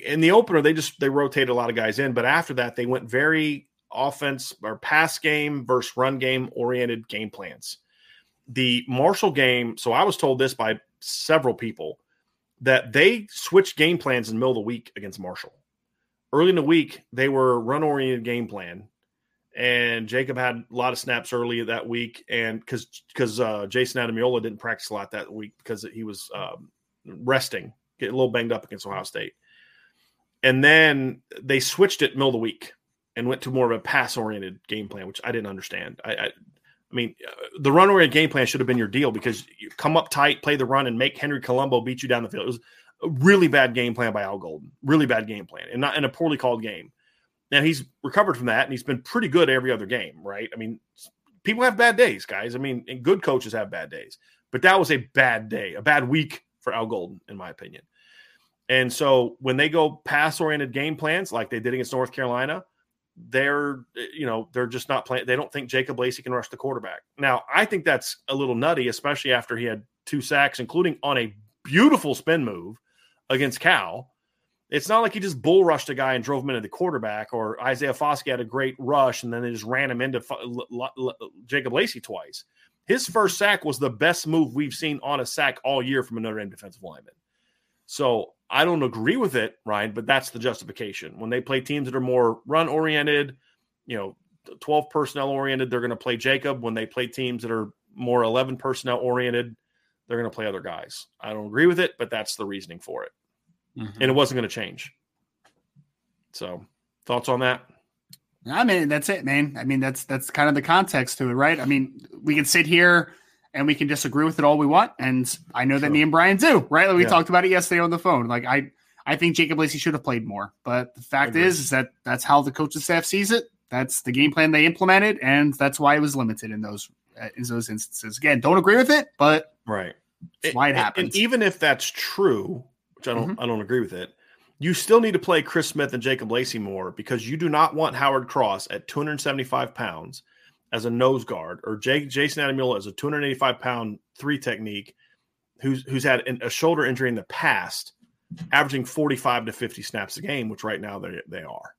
in the opener, they just they rotated a lot of guys in, but after that, they went very offense or pass game versus run game oriented game plans. The Marshall game, so I was told this by several people, that they switched game plans in the middle of the week against Marshall. Early in the week, they were run-oriented game plan, and Jacob had a lot of snaps early that week, and because because uh, Jason Adamiola didn't practice a lot that week because he was um, resting. Get a little banged up against Ohio State. And then they switched it middle of the week and went to more of a pass-oriented game plan, which I didn't understand. I, I, I mean, the run-oriented game plan should have been your deal because you come up tight, play the run, and make Henry Colombo beat you down the field. It was a really bad game plan by Al Golden, really bad game plan, and not in a poorly called game. Now, he's recovered from that, and he's been pretty good every other game, right? I mean, people have bad days, guys. I mean, and good coaches have bad days. But that was a bad day, a bad week for Al Golden, in my opinion. And so when they go pass-oriented game plans like they did against North Carolina, they're, you know, they're just not playing. They don't think Jacob Lacey can rush the quarterback. Now, I think that's a little nutty, especially after he had two sacks, including on a beautiful spin move against Cal. It's not like he just bull rushed a guy and drove him into the quarterback, or Isaiah Foskey had a great rush and then they just ran him into L- L- L- Jacob Lacey twice. His first sack was the best move we've seen on a sack all year from a Notre Dame defensive lineman. So I don't agree with it, Ryan, but that's the justification. When they play teams that are more run-oriented, you know, twelve personnel-oriented, they're going to play Jacob. When they play teams that are more eleven personnel-oriented, they're going to play other guys. I don't agree with it, but that's the reasoning for it. Mm-hmm. And it wasn't going to change. So thoughts on that? I mean, that's it, man. I mean, that's that's kind of the context to it, right? I mean, we can sit here and we can disagree with it all we want, and I know that sure. me and Brian do, right? Like we yeah. talked about it yesterday on the phone. Like I, I think Jacob Lacey should have played more, but the fact is, is that that's how the coaching staff sees it. That's the game plan they implemented, and that's why it was limited in those uh, in those instances. Again, don't agree with it, but right, that's why it, it happens. And even if that's true, which I don't, mm-hmm. I don't agree with it. You still need to play Chris Smith and Jacob Lacey more because you do not want Howard Cross at two hundred seventy-five pounds as a nose guard or Jake, Jason Adamiola as a two hundred eighty-five pound three technique who's who's had an, a shoulder injury in the past, averaging forty-five to fifty snaps a game, which right now they they are.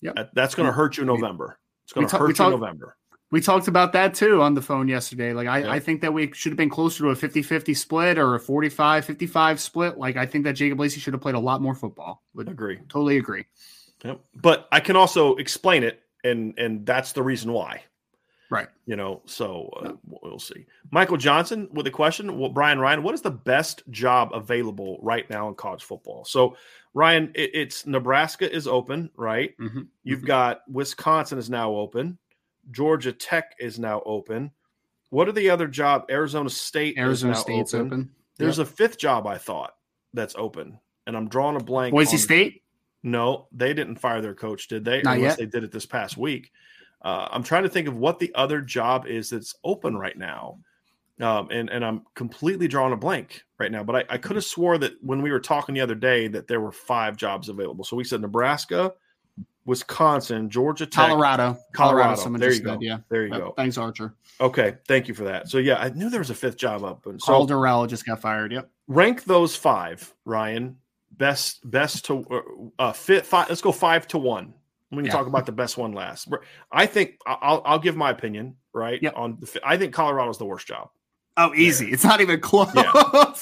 Yep. That, that's going to hurt you in November. It's going to hurt you talk- in November. We talked about that, too, on the phone yesterday. Like, I, yeah. I think that we should have been closer to a fifty-fifty split or a forty-five fifty-five split. Like, I think that Jacob Lacey should have played a lot more football. Would agree. Totally agree. Yep. But I can also explain it, and and that's the reason why. Right. You know, so uh, yeah. we'll see. Michael Johnson with a question. Well, Brian Ryan, what is the best job available right now in college football? So, Ryan, it, it's Nebraska is open, right? Mm-hmm. You've mm-hmm. got Wisconsin is now open. Georgia Tech is now open. What are the other job? Arizona State Arizona is now State's open. open. There's yep. a fifth job I thought that's open, and I'm drawing a blank. Boise on... State? No, they didn't fire their coach, did they? Not Unless yet. They did it this past week. Uh, I'm trying to think of what the other job is that's open right now, um, and, and I'm completely drawing a blank right now. But I, I could have swore that when we were talking the other day that there were five jobs available. So we said Nebraska, Wisconsin, Georgia Tech. Colorado. Colorado. Colorado there you said, go. Yeah. There you but go. Thanks, Archer. Okay. Thank you for that. So, yeah, I knew there was a fifth job open. So Calderella just got fired. Yep. Rank those five, Ryan. Best best to uh, – fit five. Let's go five to one. We can yeah. talk about the best one last. I think – I'll I'll give my opinion, right? Yep. On the, I think Colorado's the worst job. Oh, easy. There. It's not even close. Yeah.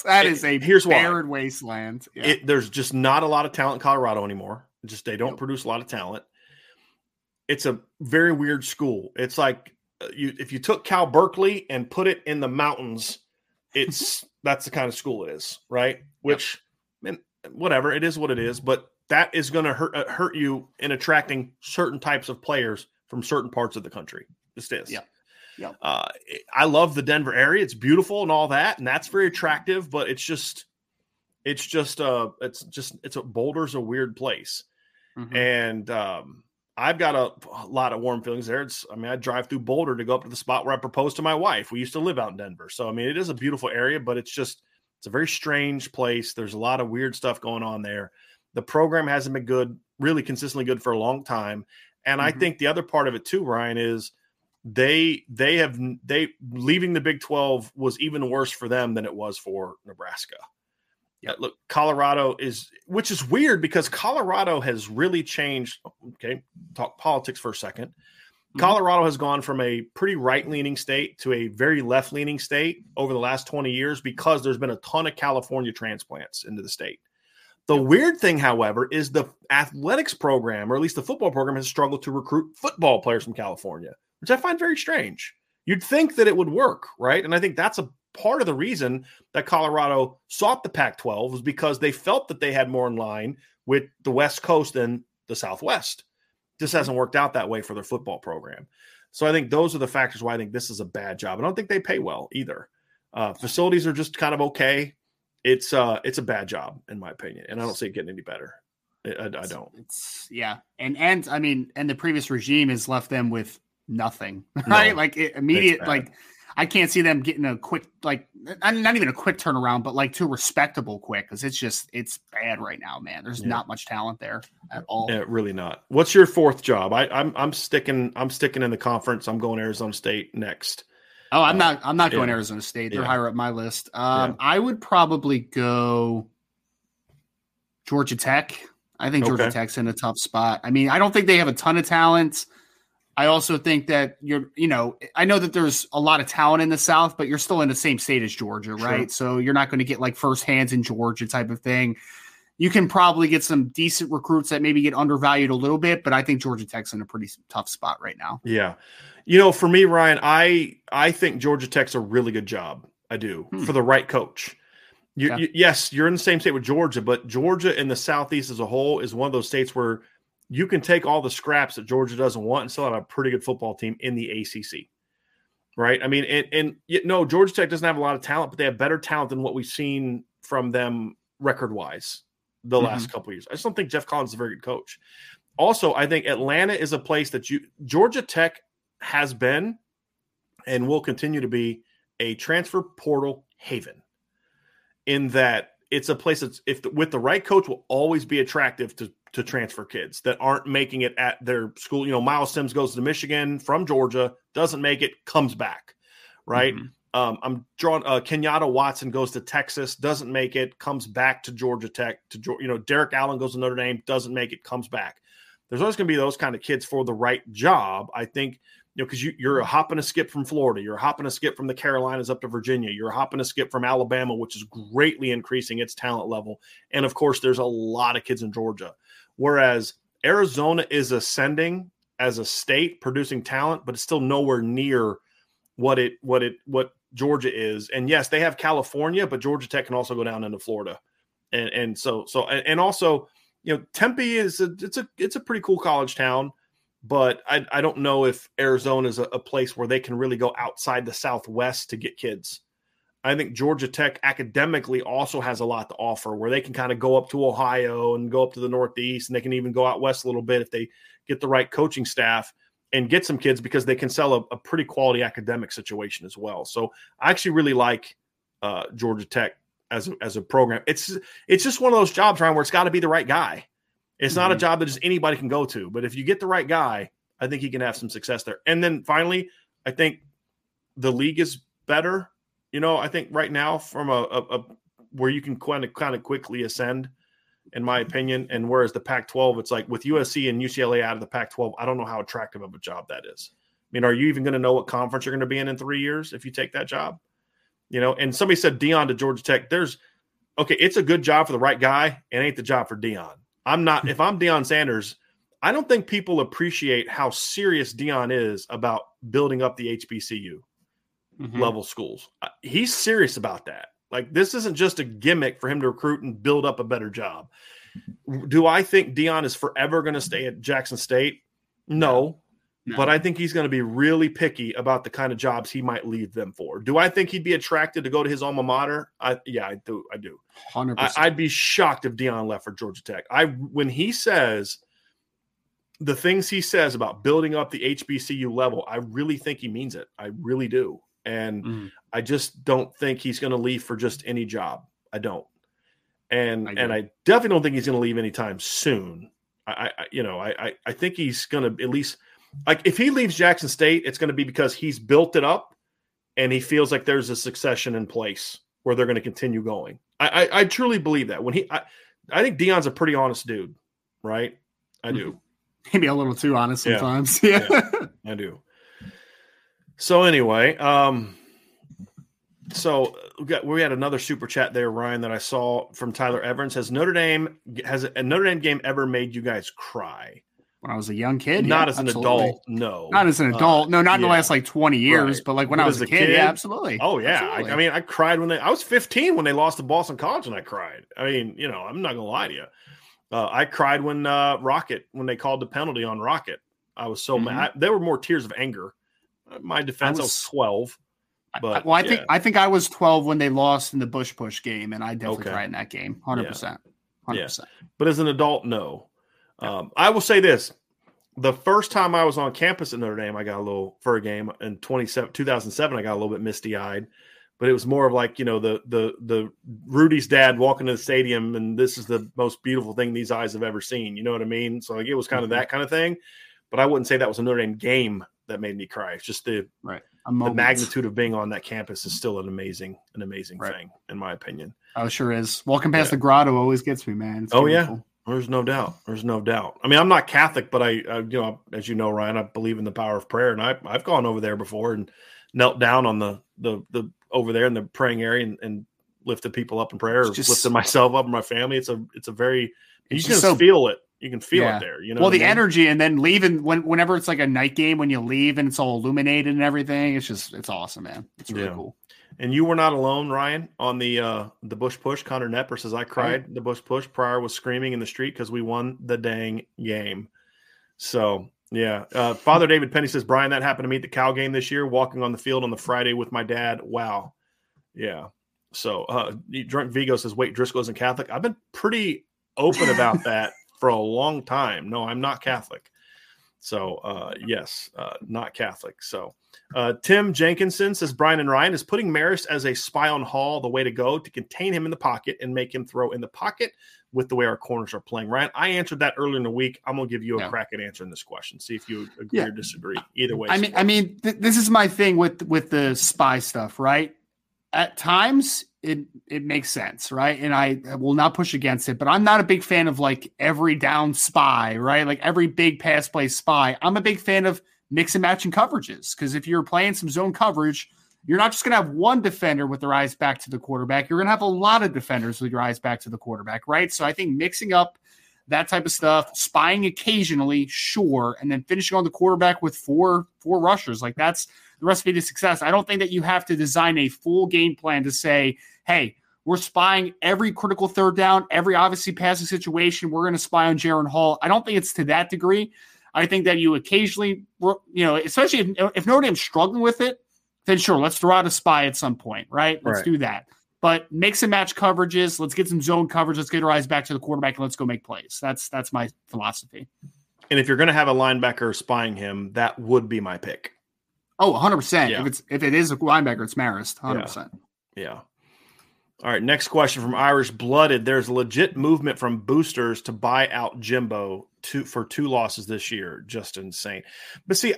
That it, is a here's barren why. wasteland. Yeah. It, there's just not a lot of talent in Colorado anymore. Just they don't nope. produce a lot of talent. It's a very weird school. It's like you, if you took Cal Berkeley and put it in the mountains, it's that's the kind of school it is, right? Which, yep. man, whatever, it is what it is. But that is going to hurt uh, hurt you in attracting certain types of players from certain parts of the country. Just is. Yeah. Yeah. Uh, I love the Denver area. It's beautiful and all that, and that's very attractive. But it's just, it's just, uh, it's just, it's a Boulder's a weird place, mm-hmm. and um, I've got a, a lot of warm feelings there. It's, I mean, I drive through Boulder to go up to the spot where I proposed to my wife. We used to live out in Denver, so I mean, it is a beautiful area, but it's just, it's a very strange place. There's a lot of weird stuff going on there. The program hasn't been good, really consistently good for a long time, and mm-hmm. I think the other part of it too, Ryan, is. They they have they leaving the Big twelve was even worse for them than it was for Nebraska. Yeah, look, Colorado is, which is weird because Colorado has really changed. Okay, talk politics for a second. Mm-hmm. Colorado has gone from a pretty right-leaning state to a very left-leaning state over the last twenty years because there's been a ton of California transplants into the state. The weird thing, however, is the athletics program, or at least the football program, has struggled to recruit football players from California, which I find very strange. You'd think that it would work, right? And I think that's a part of the reason that Colorado sought the Pac twelve was because they felt that they had more in line with the West Coast than the Southwest. This hasn't worked out that way for their football program. So I think those are the factors why I think this is a bad job. I don't think they pay well either. Uh, facilities are just kind of okay. It's uh, it's a bad job, in my opinion, and I don't see it getting any better. I, I don't. It's, it's yeah, and and I mean, and the previous regime has left them with nothing, right? No, like it, immediate, like I can't see them getting a quick, like not even a quick turnaround, but like too respectable quick because it's just it's bad right now, man. There's yeah. not much talent there at all. Yeah, really not. What's your fourth job? I, I'm I'm sticking I'm sticking in the conference. I'm going Arizona State next. Oh, I'm uh, not I'm not going yeah. Arizona State. They're yeah. higher up my list. Um, yeah. I would probably go Georgia Tech. I think Georgia okay. Tech's in a tough spot. I mean, I don't think they have a ton of talent. I also think that you're, you know, I know that there's a lot of talent in the South, but you're still in the same state as Georgia, right? Sure. So you're not going to get like first hands in Georgia type of thing. You can probably get some decent recruits that maybe get undervalued a little bit, but I think Georgia Tech's in a pretty tough spot right now. Yeah. You know, for me, Ryan, I, I think Georgia Tech's a really good job. I do hmm. for the right coach. You, yeah. you, yes, you're in the same state with Georgia, but Georgia in the Southeast as a whole is one of those states where you can take all the scraps that Georgia doesn't want and still have a pretty good football team in the A C C, right? I mean, and, and you know, Georgia Tech doesn't have a lot of talent, but they have better talent than what we've seen from them record-wise the mm-hmm. last couple of years. I just don't think Jeff Collins is a very good coach. Also, I think Atlanta is a place that you – Georgia Tech has been and will continue to be a transfer portal haven in that it's a place that's, if the, with the right coach, will always be attractive to – to transfer kids that aren't making it at their school. You know, Miles Sims goes to Michigan from Georgia, doesn't make it, comes back. Right. Mm-hmm. Um, I'm drawing uh, Kenyatta Watson goes to Texas, doesn't make it, comes back to Georgia Tech to, you know, Derek Allen goes to Notre Dame, doesn't make it, comes back. There's always going to be those kind of kids for the right job. I think, you know, cause you, you're a hop and a skip from Florida. You're a hop and a skip from the Carolinas up to Virginia. You're a hop and a skip from Alabama, which is greatly increasing its talent level. And of course there's a lot of kids in Georgia. Whereas Arizona is ascending as a state, producing talent, but it's still nowhere near what it what it what Georgia is. And yes, they have California, but Georgia Tech can also go down into Florida, and and so so and also, you know, Tempe is a, it's a it's a pretty cool college town, but I I don't know if Arizona is a, a place where they can really go outside the Southwest to get kids. I think Georgia Tech academically also has a lot to offer where they can kind of go up to Ohio and go up to the Northeast, and they can even go out west a little bit if they get the right coaching staff and get some kids because they can sell a, a pretty quality academic situation as well. So I actually really like uh, Georgia Tech as a, as a program. It's it's just one of those jobs, Ryan, where it's got to be the right guy. It's not mm-hmm. a job that just anybody can go to. But if you get the right guy, I think he can have some success there. And then finally, I think the league is better. You know, I think right now from a, a, a where you can kind of, kind of quickly ascend, in my opinion, and whereas the Pac twelve, it's like with U S C and U C L A out of the Pac twelve, I don't know how attractive of a job that is. I mean, are you even going to know what conference you're going to be in in three years if you take that job? You know, and somebody said Deion to Georgia Tech. There's, okay, it's a good job for the right guy. It ain't the job for Deion. I'm not, if I'm Deion Sanders, I don't think people appreciate how serious Deion is about building up the H B C U mm-hmm. level schools. He's serious about that. Like, this isn't just a gimmick for him to recruit and build up a better job. Do I think Deion is forever going to stay at Jackson State? No, no. But I think he's going to be really picky about the kind of jobs he might leave them for. Do I think he'd be attracted to go to his alma mater? I, yeah, I do. I do. one hundred percent. I, I'd be shocked if Deion left for Georgia Tech. I when he says the things he says about building up the H B C U level, I really think he means it. I really do. And mm. I just don't think he's going to leave for just any job. I don't. And I and I definitely don't think he's going to leave anytime soon. I, I you know, I I think he's going to at least – like if he leaves Jackson State, it's going to be because he's built it up and he feels like there's a succession in place where they're going to continue going. I, I, I truly believe that. When he, I, I think Deion's a pretty honest dude, right? I do. Maybe a little too honest yeah. sometimes. Yeah. yeah, I do. So anyway, um, so we got we had another super chat there, Ryan, that I saw from Tyler Evans. Has Notre Dame has a Notre Dame game ever made you guys cry? When I was a young kid, not yeah, as an absolutely. adult, no, not as an adult, uh, no, not in yeah. the last like twenty years, right. but like when but I was a kid, kid, yeah, absolutely. Oh yeah, absolutely. I, I mean, I cried when they. I was fifteen when they lost to Boston College, and I cried. I mean, you know, I'm not gonna lie to you. Uh, I cried when uh, Rocket when they called the penalty on Rocket. I was so mm-hmm. mad. I, there were more tears of anger. My defense, I was, I was twelve. But, I, well, I yeah. think I think I was twelve when they lost in the Bush Push game, and I definitely okay. cried in that game, one hundred percent. one hundred percent. Yeah. But as an adult, no. Yeah. Um, I will say this. The first time I was on campus at Notre Dame, I got a little – for a game in twenty-seven, two thousand seven, I got a little bit misty-eyed. But it was more of like, you know, the the the Rudy's dad walking to the stadium, and this is the most beautiful thing these eyes have ever seen. You know what I mean? So like it was kind of mm-hmm. that kind of thing. But I wouldn't say that was a Notre Dame game that made me cry. It's just the right the magnitude of being on that campus is still an amazing an amazing right. thing, in my opinion. Oh, sure is. Walking past yeah. the grotto always gets me, man. It's oh beautiful. yeah, there's no doubt. There's no doubt. I mean, I'm not Catholic, but I, I, you know, as you know, Ryan, I believe in the power of prayer, and I I've gone over there before and knelt down on the the the over there in the praying area and, and lifted people up in prayer, just, or lifted myself up and my family. It's a it's a very you can so- feel it. You can feel yeah. it there, you know. Well, the I mean? energy, and then leaving when, whenever it's like a night game, when you leave and it's all illuminated and everything, it's just it's awesome, man. It's really yeah. cool. And you were not alone, Ryan, on the uh, the Bush Push. Connor Nepper says, "I cried. Right. The Bush Push. Pryor was screaming in the street because we won the dang game." So yeah, uh, Father David Penny says, "Brian, that happened to me at the Cal game this year. Walking on the field on the Friday with my dad. Wow, yeah." So uh, Drunk Vigo says, "Wait, Driscoll isn't Catholic." I've been pretty open about that. For a long time. No, I'm not Catholic. So, uh, yes, uh, not Catholic. So, uh, Tim Jenkinson says, Brian and Ryan, is putting Marist as a spy on Hall the way to go to contain him in the pocket and make him throw in the pocket with the way our corners are playing? Ryan, I answered that earlier in the week. I'm going to give you a yeah. crack at answering this question. See if you agree yeah. or disagree. Either way. I mean, I mean, th- this is my thing with, with the spy stuff, right? At times it it makes sense, right? And I, I will not push against it, but I'm not a big fan of like every down spy, right? Like every big pass play spy. I'm a big fan of mix and match and coverages, because if you're playing some zone coverage, you're not just going to have one defender with their eyes back to the quarterback. You're going to have a lot of defenders with your eyes back to the quarterback, right? So I think mixing up that type of stuff, spying occasionally, sure, and then finishing on the quarterback with four four rushers, like that's the recipe to success. I don't think that you have to design a full game plan to say, hey, we're spying every critical third down, every obviously passing situation. We're going to spy on Jaron Hall. I don't think it's to that degree. I think that you occasionally, you know, especially if, if Notre Dame's struggling with it, then sure, let's throw out a spy at some point, right? Let's right. do that. But mix and match coverages. Let's get some zone coverage. Let's get our eyes back to the quarterback, and let's go make plays. That's that's my philosophy. And if you're going to have a linebacker spying him, that would be my pick. Oh, one hundred percent. If it's if it is a linebacker, it's Marist. one hundred percent. Yeah. yeah. All right, next question from Irish Blooded. There's a legit movement from boosters to buy out Jimbo to, for two losses this year. Just insane. But see,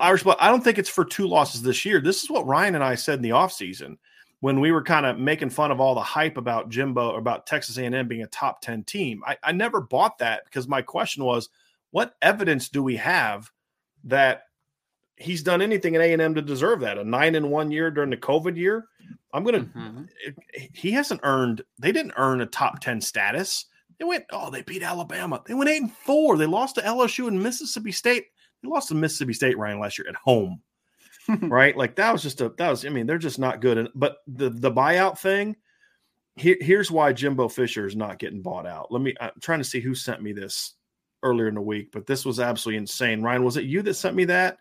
Irish Blood, I don't think it's for two losses this year. This is what Ryan and I said in the offseason when we were kind of making fun of all the hype about Jimbo, about Texas A and M being a top ten team. I, I never bought that because my question was, what evidence do we have that he's done anything at A and M to deserve that? A nine and one year during the COVID year? I'm going to mm-hmm. – he hasn't earned – they didn't earn a top ten status. They went – oh, they beat Alabama. They went eight and four. They lost to L S U and Mississippi State. They lost to Mississippi State, Ryan, last year at home, right? Like that was just a – that was – I mean, they're just not good. And, but the, the buyout thing, here, here's why Jimbo Fisher is not getting bought out. Let me – I'm trying to see who sent me this earlier in the week, but this was absolutely insane. Ryan, was it you that sent me that?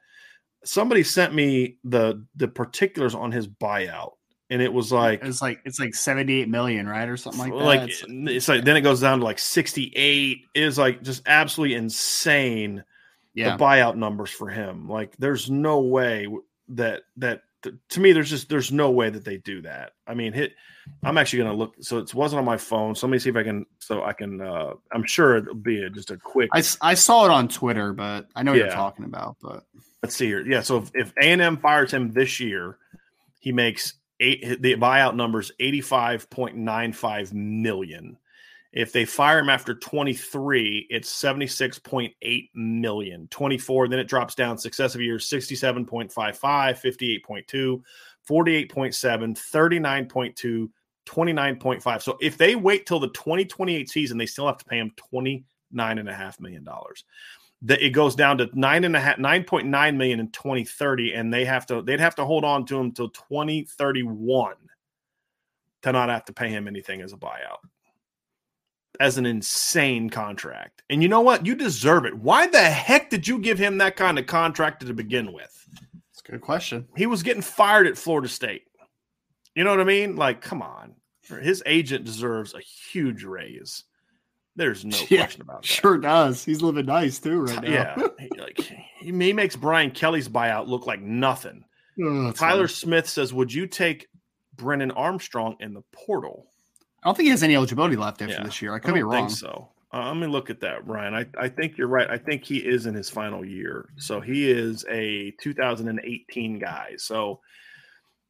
Somebody sent me the the particulars on his buyout. And it was like it's like it's like seventy-eight million, right, or something like that. Like it's, it's like then it goes down to like sixty-eight. It is like just absolutely insane. Yeah. The buyout numbers for him. Like there's no way that that to me there's just there's no way that they do that. I mean, hit. I'm actually gonna look. So it wasn't on my phone. So let me see if I can. So I can. Uh, I'm sure it'll be a, just a quick. I, I saw it on Twitter, but I know yeah. what you're talking about. But let's see here. Yeah. So if, if A and M fires him this year, he makes. Eight, the buyout number is eighty-five point nine five million. If they fire him after twenty-three, it's seventy-six point eight million. twenty-four, then it drops down successive years, sixty-seven point five five, fifty-eight point two, forty-eight point seven, thirty-nine point two, twenty-nine point five. So if they wait till the twenty twenty-eight season, they still have to pay him twenty-nine point five million dollars. That it goes down to nine and a half, nine point nine million in twenty thirty, and they have to they'd have to hold on to him till twenty thirty-one to not have to pay him anything as a buyout. As an insane contract. And you know what? You deserve it. Why the heck did you give him that kind of contract to begin with? That's a good question. He was getting fired at Florida State. You know what I mean? Like, come on. His agent deserves a huge raise. There's no yeah, question about that. Sure does. He's living nice too right now. Yeah, he, like he, he makes Brian Kelly's buyout look like nothing. Oh, Tyler funny. Smith says, "Would you take Brennan Armstrong in the portal?" I don't think he has any eligibility left after yeah. this year. I could I don't be wrong. Think so uh, let me look at that, Brian. I, I think you're right. I think he is in his final year, so he is a two thousand eighteen guy. So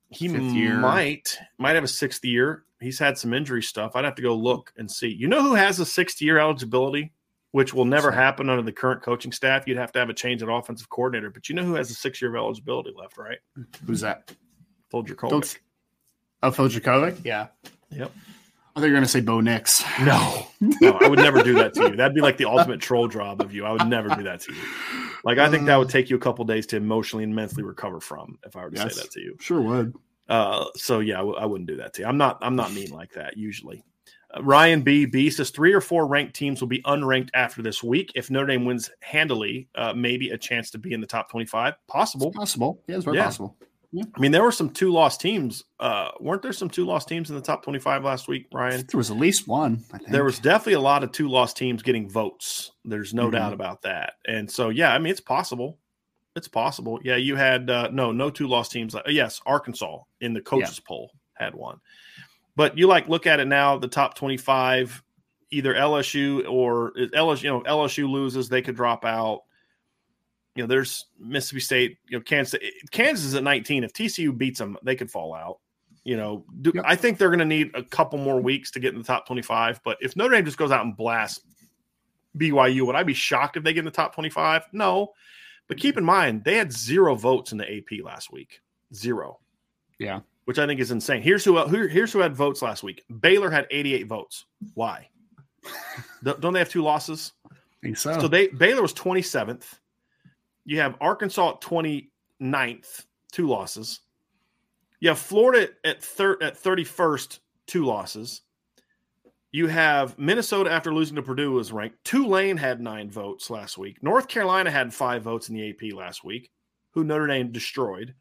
he might might have a sixth year. He's had some injury stuff. I'd have to go look and see. You know who has a sixth-year eligibility, which will never happen under the current coaching staff? You'd have to have a change at offensive coordinator. But you know who has a six-year eligibility left, right? Who's that? Phil Dracovic. Oh, Phil Dracovic? Yeah. Yep. I thought you were going to say Bo Nix. No. No, I would never do that to you. That'd be like the ultimate troll job of you. I would never do that to you. Like, I think that would take you a couple days to emotionally and mentally recover from if I were to yes, say that to you. Sure would. Uh, so yeah, I, w- I wouldn't do that to you. I'm not, I'm not mean like that usually. Uh, Ryan B. B says three or four ranked teams will be unranked after this week. If Notre Dame wins handily, uh, maybe a chance to be in the top twenty-five. Possible, it's possible. Yeah, it's very yeah. possible. Yeah. I mean, there were some two loss teams. Uh, weren't there some two loss teams in the top twenty-five last week, Ryan? There was at least one. I think. There was definitely a lot of two loss teams getting votes. There's no mm-hmm. doubt about that. And so, yeah, I mean, it's possible. It's possible. Yeah, you had uh, – no, no two lost teams. Uh, yes, Arkansas in the coaches yeah. poll had one. But you, like, look at it now, the top twenty-five, either L S U or – L S U, you know, L S U loses, they could drop out. You know, there's Mississippi State, you know, Kansas. Kansas is at nineteen. If T C U beats them, they could fall out. You know, do, yeah. I think they're going to need a couple more weeks to get in the top twenty-five. But if Notre Dame just goes out and blasts B Y U, would I be shocked if they get in the top twenty-five? No. But keep in mind, they had zero votes in the A P last week. Zero. Yeah. Which I think is insane. Here's who, who here's who had votes last week. Baylor had eighty-eight votes. Why? Don't they have two losses? I think so. So they, Baylor was twenty-seventh. You have Arkansas at twenty-ninth, two losses. You have Florida at, thir- at thirty-first, two losses. You have Minnesota after losing to Purdue was ranked. Tulane had nine votes last week. North Carolina had five votes in the A P last week, who Notre Dame destroyed.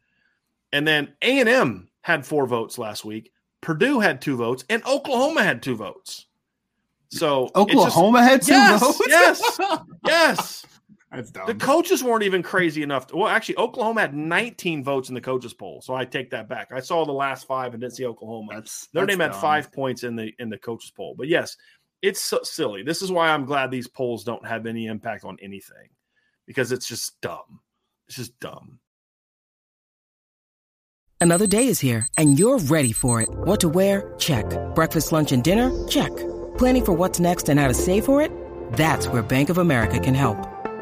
And then A and M had four votes last week. Purdue had two votes, and Oklahoma had two votes. So Oklahoma just, had two yes, votes? Yes, yes. That's dumb. The coaches weren't even crazy enough to, well, actually, Oklahoma had nineteen votes in the coaches poll, so I take that back. I saw the last five and didn't see Oklahoma. That's, Their that's name dumb. had five points in the in the coaches poll. But yes, it's so silly. This is why I'm glad these polls don't have any impact on anything, because it's just dumb. It's just dumb. Another day is here, and you're ready for it. What to wear? Check. Breakfast, lunch, and dinner? Check. Planning for what's next and how to save for it? That's where Bank of America can help.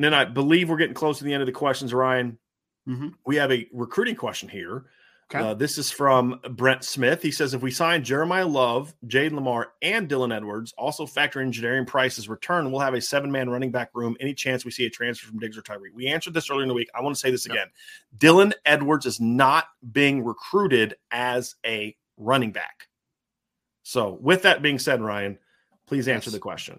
And then I believe we're getting close to the end of the questions, Ryan. Mm-hmm. We have a recruiting question here. Okay. Uh, this is from Brent Smith. He says, if we sign Jeremiah Love, Jaden Lamar, and Dylan Edwards, also factor in Jadarian Price's return, we'll have a seven-man running back room. Any chance we see a transfer from Diggs or Tyree? We answered this earlier in the week. I want to say this again. Yep. Dylan Edwards is not being recruited as a running back. So with that being said, Ryan, please answer yes. the question.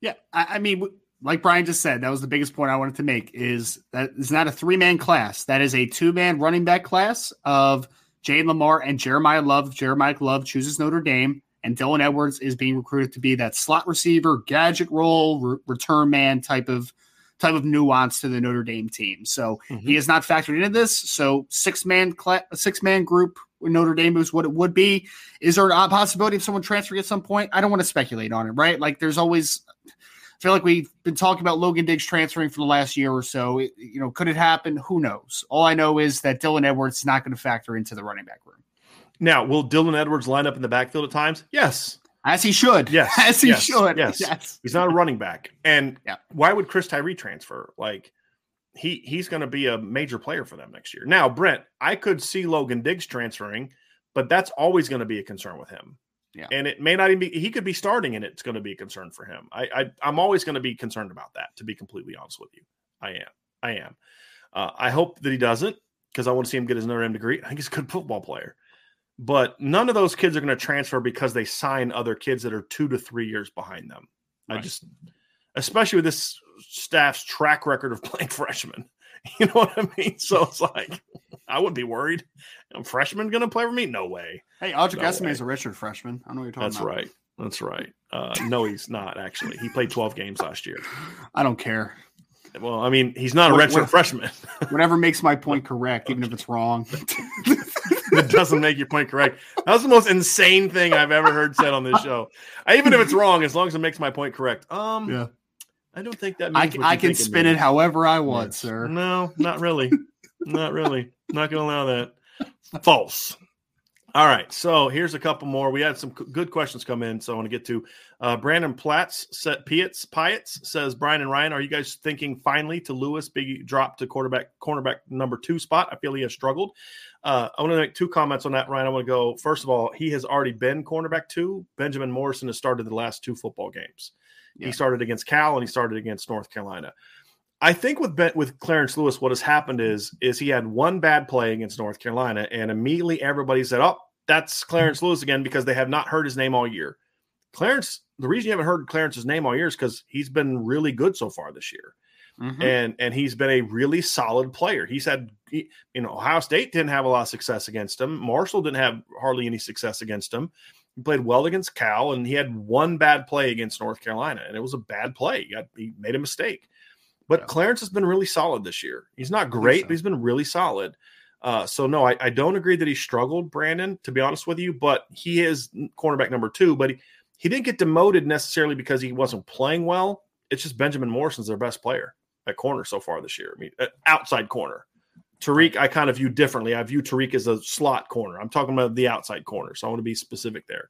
Yeah, I, I mean w- – like Brian just said, that was the biggest point I wanted to make, is that it's not a three-man class. That is a two-man running back class of Jaden Lamar and Jeremiah Love. Jeremiah Love chooses Notre Dame, and Dylan Edwards is being recruited to be that slot receiver, gadget role, re- return man type of type of nuance to the Notre Dame team. So mm-hmm. he is not factored into this. So six-man class, six-man group with Notre Dame is what it would be. Is there a possibility of someone transferring at some point? I don't want to speculate on it, right? Like, there's always – I feel like we've been talking about Logan Diggs transferring for the last year or so. It, you know, could it happen? Who knows? All I know is that Dylan Edwards is not going to factor into the running back room. Now, will Dylan Edwards line up in the backfield at times? Yes. As he should. Yes. As he yes. should. Yes. yes. He's not a running back. And yeah. why would Chris Tyree transfer? Like, he he's going to be a major player for them next year. Now, Brent, I could see Logan Diggs transferring, but that's always going to be a concern with him. Yeah. And it may not even be – he could be starting, and it's going to be a concern for him. I, I, I'm always going to be concerned about that, to be completely honest with you. I am. I am. Uh, I hope that he doesn't, because I want to see him get his Notre Dame degree. I think he's a good football player. But none of those kids are going to transfer because they sign other kids that are two to three years behind them. Right. I just – especially with this staff's track record of playing freshmen. You know what I mean? So it's like – I wouldn't be worried. A freshman going to play for me? No way. Hey, Audric no Esme is a redshirt freshman. I don't know what you're talking That's about. Right. That's right. Uh, no, he's not, actually. He played twelve games last year. I don't care. Well, I mean, he's not a redshirt what, freshman. Whatever makes my point correct, even if it's wrong. It doesn't make your point correct. That's the most insane thing I've ever heard said on this show. I, even if it's wrong, as long as it makes my point correct. Um, yeah. I don't think that means I, I can spin it, it however I want, yes. sir. No, not really. Not really. Not going to allow that. False. All right. So here's a couple more. We had some c- good questions come in, so I want to get to. Uh, Brandon Platts set Pietz Pietz says, Brian and Ryan, are you guys thinking finally to Lewis big drop to quarterback cornerback number two spot? I feel he has struggled. Uh, I want to make two comments on that, Ryan. I want to go. First of all, he has already been cornerback two. Benjamin Morrison has started the last two football games. Yeah. He started against Cal and he started against North Carolina. I think with with Clarence Lewis, what has happened is is he had one bad play against North Carolina, and immediately everybody said, oh, that's Clarence Lewis again, because they have not heard his name all year. Clarence, the reason you haven't heard Clarence's name all year is because he's been really good so far this year. Mm-hmm. And and he's been a really solid player. He's had, you know, Ohio State didn't have a lot of success against him. Marshall didn't have hardly any success against him. He played well against Cal, and he had one bad play against North Carolina, and it was a bad play. He, got, he made a mistake. But yeah. Clarence has been really solid this year. He's not great, so. But he's been really solid. Uh, so, no, I, I don't agree that he struggled, Brandon, to be honest with you, but he is cornerback number two. But he, he didn't get demoted necessarily because he wasn't playing well. It's just Benjamin Morrison's their best player at corner so far this year. I mean, outside corner. Tariq, I kind of view differently. I view Tariq as a slot corner. I'm talking about the outside corner, so I want to be specific there.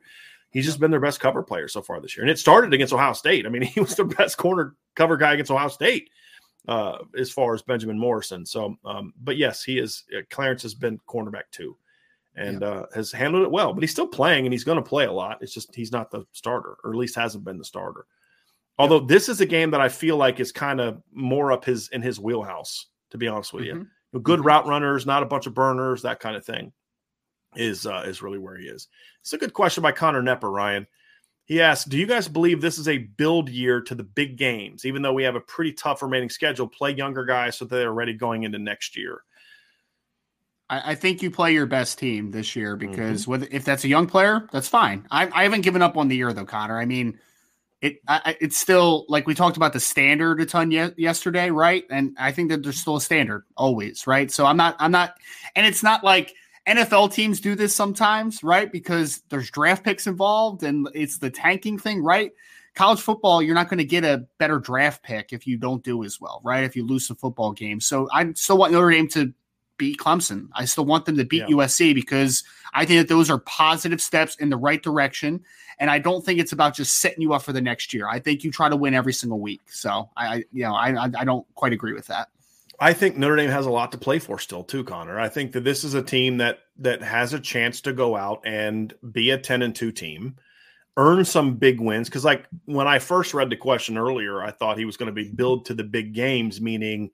He's just been their best cover player so far this year, and it started against Ohio State. I mean, he was the best corner cover guy against Ohio State uh, as far as Benjamin Morrison. So, um, but yes, he is. Uh, Clarence has been cornerback too, and yeah. uh, has handled it well. But he's still playing, and he's going to play a lot. It's just he's not the starter, or at least hasn't been the starter. Although this is a game that I feel like is kind of more up his in his wheelhouse, to be honest with mm-hmm. you. Good route runners, not a bunch of burners, that kind of thing is uh, is really where he is. It's a good question by Connor Nepper, Ryan. He asked, do you guys believe this is a build year to the big games, even though we have a pretty tough remaining schedule, play younger guys so they're ready going into next year? I, I think you play your best team this year because mm-hmm. whether, if that's a young player, that's fine. I, I haven't given up on the year, though, Connor. I mean, It I, it's still like we talked about the standard a ton ye- yesterday, right? And I think that there's still a standard always, right? So I'm not I'm not, and it's not like N F L teams do this sometimes, right? Because there's draft picks involved and it's the tanking thing, right? College football, you're not going to get a better draft pick if you don't do as well, right? If you lose some football games, so I still want Notre Dame to beat Clemson. I still want them to beat yeah. U S C because I think that those are positive steps in the right direction. And I don't think it's about just setting you up for the next year. I think you try to win every single week. So I, you know, I, I don't quite agree with that. I think Notre Dame has a lot to play for still too, Connor. I think that this is a team that, that has a chance to go out and be a ten and two team, earn some big wins. Cause like when I first read the question earlier, I thought he was going to be build to the big games, meaning,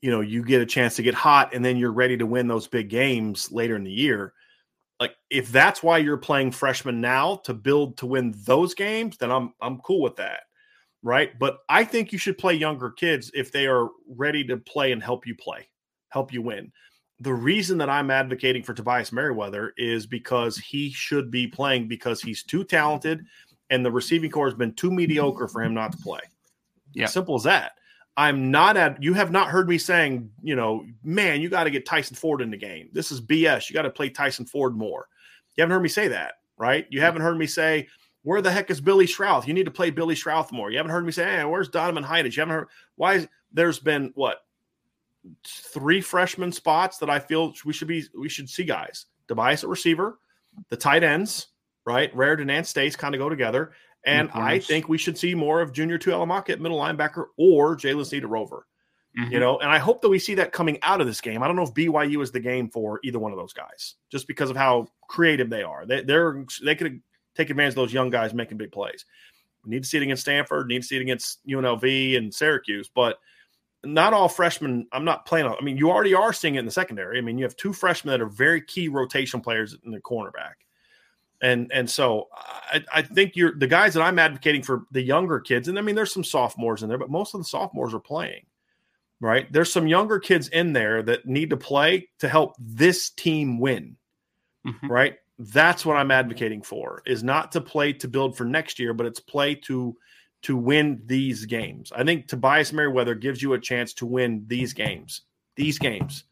you know, you get a chance to get hot and then you're ready to win those big games later in the year. Like if that's why you're playing freshmen now to build to win those games, then I'm I'm cool with that, right? But I think you should play younger kids if they are ready to play and help you play, help you win. The reason that I'm advocating for Tobias Merriweather is because he should be playing because he's too talented and the receiving corps has been too mediocre for him not to play. Yeah, simple as that. I'm not at, you have not heard me saying, you know, man, you got to get Tyson Ford in the game. This is B S. You got to play Tyson Ford more. You haven't heard me say that, right? You haven't heard me say, where the heck is Billy Strouth? You need to play Billy Strouth more. You haven't heard me say, hey, where's Donovan Heinich? You haven't heard, why is, there's been what? Three freshman spots that I feel we should be, we should see guys. Tobias at receiver, the tight ends, right? Raritan and Stace kind of go together. And mm-hmm. I think we should see more of Junior Tuilamaki at middle linebacker or Jalen Sneed at Rover, mm-hmm. you know, and I hope that we see that coming out of this game. I don't know if B Y U is the game for either one of those guys, just because of how creative they are. They, they're, they could take advantage of those young guys making big plays. We need to see it against Stanford, need to see it against U N L V and Syracuse, but not all freshmen. I'm not playing on, I mean, you already are seeing it in the secondary. I mean, you have two freshmen that are very key rotation players in the cornerback. And and so I, I think you're the guys that I'm advocating for the younger kids. And I mean, there's some sophomores in there, but most of the sophomores are playing, right? There's some younger kids in there that need to play to help this team win, mm-hmm. right? That's what I'm advocating for, is not to play to build for next year, but it's play to to win these games. I think Tobias Merriweather gives you a chance to win these games, these games.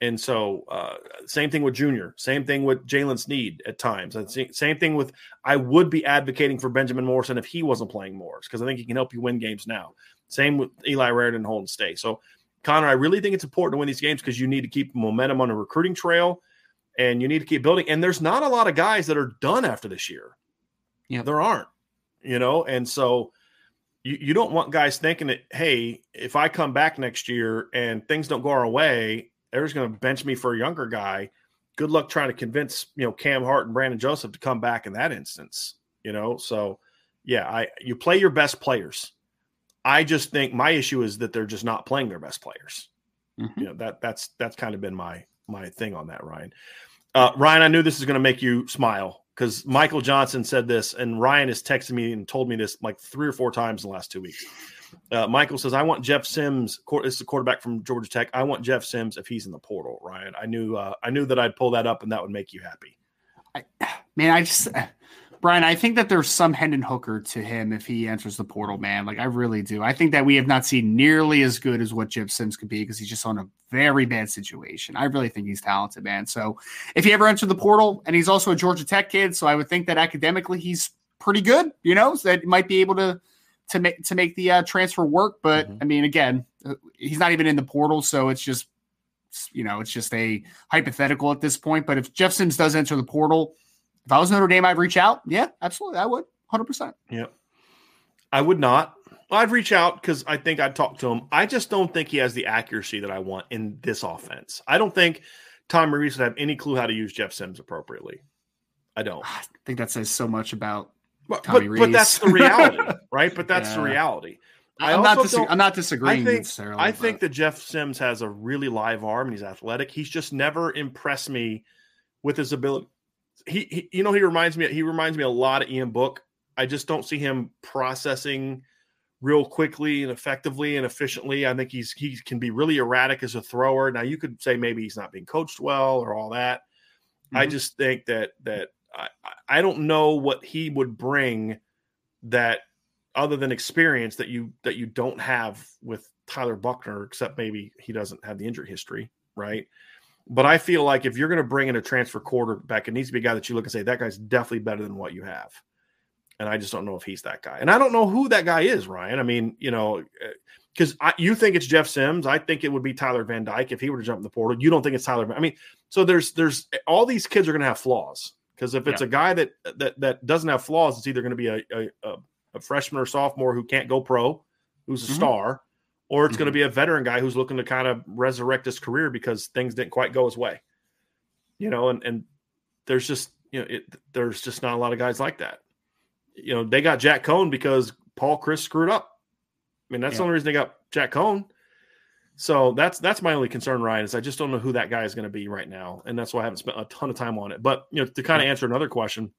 And so uh, same thing with Junior, same thing with Jalen Sneed at times. And same thing with, I would be advocating for Benjamin Morrison if he wasn't playing Morris, because I think he can help you win games now. Same with Eli Raritan and Holden State. So, Connor, I really think it's important to win these games because you need to keep momentum on a recruiting trail and you need to keep building. And there's not a lot of guys that are done after this year. Yeah, there aren't, you know, and so you, you don't want guys thinking that, hey, if I come back next year and things don't go our way, they're just going to bench me for a younger guy. Good luck trying to convince, you know, Cam Hart and Brandon Joseph to come back in that instance, you know? So yeah, I, you play your best players. I just think my issue is that they're just not playing their best players. Mm-hmm. You know, that that's, that's kind of been my, my thing on that, Ryan. Uh, Ryan, I knew this is going to make you smile because Michael Johnson said this, and Ryan has texted me and told me this like three or four times in the last two weeks. Uh, Michael says, I want Jeff Sims. This is the quarterback from Georgia Tech. I want Jeff Sims if he's in the portal, Ryan. I knew uh, I knew that I'd pull that up and that would make you happy. I, man, I just – Brian, I think that there's some Hendon Hooker to him if he enters the portal, man. Like, I really do. I think that we have not seen nearly as good as what Jeff Sims could be because he's just on a very bad situation. I really think he's talented, man. So if he ever entered the portal, and he's also a Georgia Tech kid, so I would think that academically he's pretty good, you know, so that he might be able to – to make to make the uh, transfer work. But, mm-hmm. I mean, again, he's not even in the portal, so it's just it's, you know, it's just a hypothetical at this point. But if Jeff Sims does enter the portal, if I was Notre Dame, I'd reach out. Yeah, absolutely. I would. one hundred percent. Yeah. I would not. I'd reach out because I think I'd talk to him. I just don't think he has the accuracy that I want in this offense. I don't think Tom Maurice would have any clue how to use Jeff Sims appropriately. I don't. I think that says so much about Tommy Reese. But, but that's the reality, right? But that's yeah. the reality. I I'm, not dis- I'm not disagreeing I think, necessarily. I but. think that Jeff Sims has a really live arm and he's athletic. He's just never impressed me with his ability. He, he you know, he reminds me. He reminds me a lot of Ian Book. I just don't see him processing real quickly and effectively and efficiently. I think he's he can be really erratic as a thrower. Now you could say maybe he's not being coached well or all that. Mm-hmm. I just think that that. I, I don't know what he would bring that other than experience that you that you don't have with Tyler Buckner, except maybe he doesn't have the injury history, right? But I feel like if you're going to bring in a transfer quarterback, it needs to be a guy that you look and say, that guy's definitely better than what you have. And I just don't know if he's that guy. And I don't know who that guy is, Ryan. I mean, you know, because you think it's Jeff Sims. I think it would be Tyler Van Dyke if he were to jump in the portal. You don't think it's Tyler. I mean, so there's there's all these kids are going to have flaws. Because if it's yeah. a guy that, that that doesn't have flaws, it's either going to be a, a a freshman or sophomore who can't go pro, who's a mm-hmm. star, or it's mm-hmm. going to be a veteran guy who's looking to kind of resurrect his career because things didn't quite go his way. You know, and, and there's just you know it, there's just not a lot of guys like that. You know, they got Jack Cohn because Paul Chryst screwed up. I mean, that's yeah. the only reason they got Jack Cohn. So that's that's my only concern, Ryan, is I just don't know who that guy is going to be right now, and that's why I haven't spent a ton of time on it. But you know, to kind of answer another question,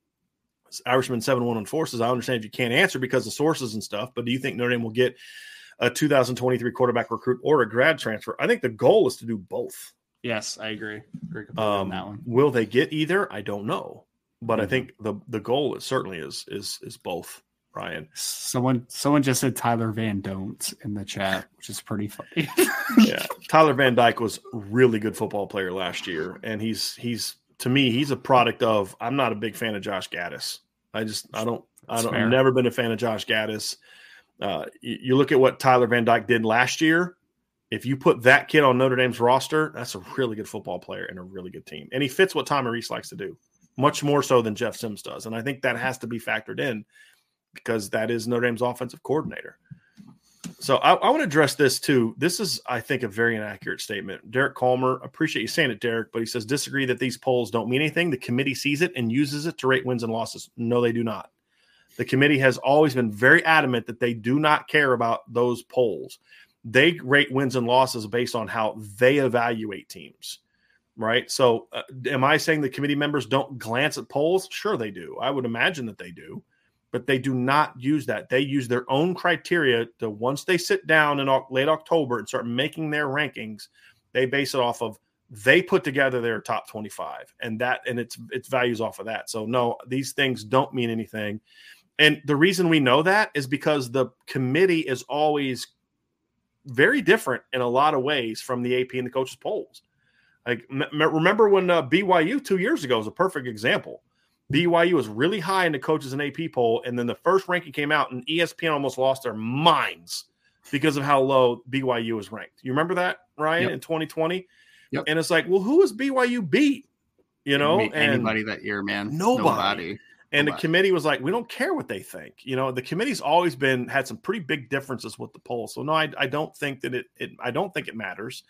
Irishman seven one one Forces, I understand you can't answer because of sources and stuff, but do you think Notre Dame will get a two thousand twenty-three quarterback recruit or a grad transfer? I think the goal is to do both. Yes, I agree. Agree completely um, on that one. Will they get either? I don't know, but mm-hmm. I think the the goal is certainly is is is both. Ryan, someone someone just said Tyler Van Don't in the chat, which is pretty funny. yeah, Tyler Van Dyke was a really good football player last year, and he's he's to me he's a product of. I'm not a big fan of Josh Gaddis. I just I don't I don't I've never been a fan of Josh Gaddis. Uh, you, you look at what Tyler Van Dyke did last year. If you put that kid on Notre Dame's roster, that's a really good football player and a really good team, and he fits what Tom Maurice likes to do much more so than Jeff Sims does, and I think that has to be factored in. Because that is Notre Dame's offensive coordinator. So I, I want to address this too. This is, I think, a very inaccurate statement. Derek Calmer, appreciate you saying it, Derek, but he says, disagree that these polls don't mean anything. The committee sees it and uses it to rate wins and losses. No, they do not. The committee has always been very adamant that they do not care about those polls. They rate wins and losses based on how they evaluate teams. Right? So uh, am I saying the committee members don't glance at polls? Sure they do. I would imagine that they do. But they do not use that. They use their own criteria to once they sit down in late October and start making their rankings, they base it off of they put together their top twenty-five and that and it's it's values off of that. So no, these things don't mean anything. And the reason we know that is because the committee is always very different in a lot of ways from the A P and the coaches polls. Like m- remember when uh, B Y U two years ago is a perfect example. B Y U was really high in the coaches and A P poll, and then the first ranking came out, and E S P N almost lost their minds because of how low B Y U was ranked. You remember that, Ryan, yep. in twenty twenty? Yep. And it's like, well, who was B Y U beat? You know, and anybody that year, man. Nobody. nobody. And nobody. The committee was like, we don't care what they think. You know, the committee's always been had some pretty big differences with the poll. So no, I, I don't think that it, it. I don't think it matters.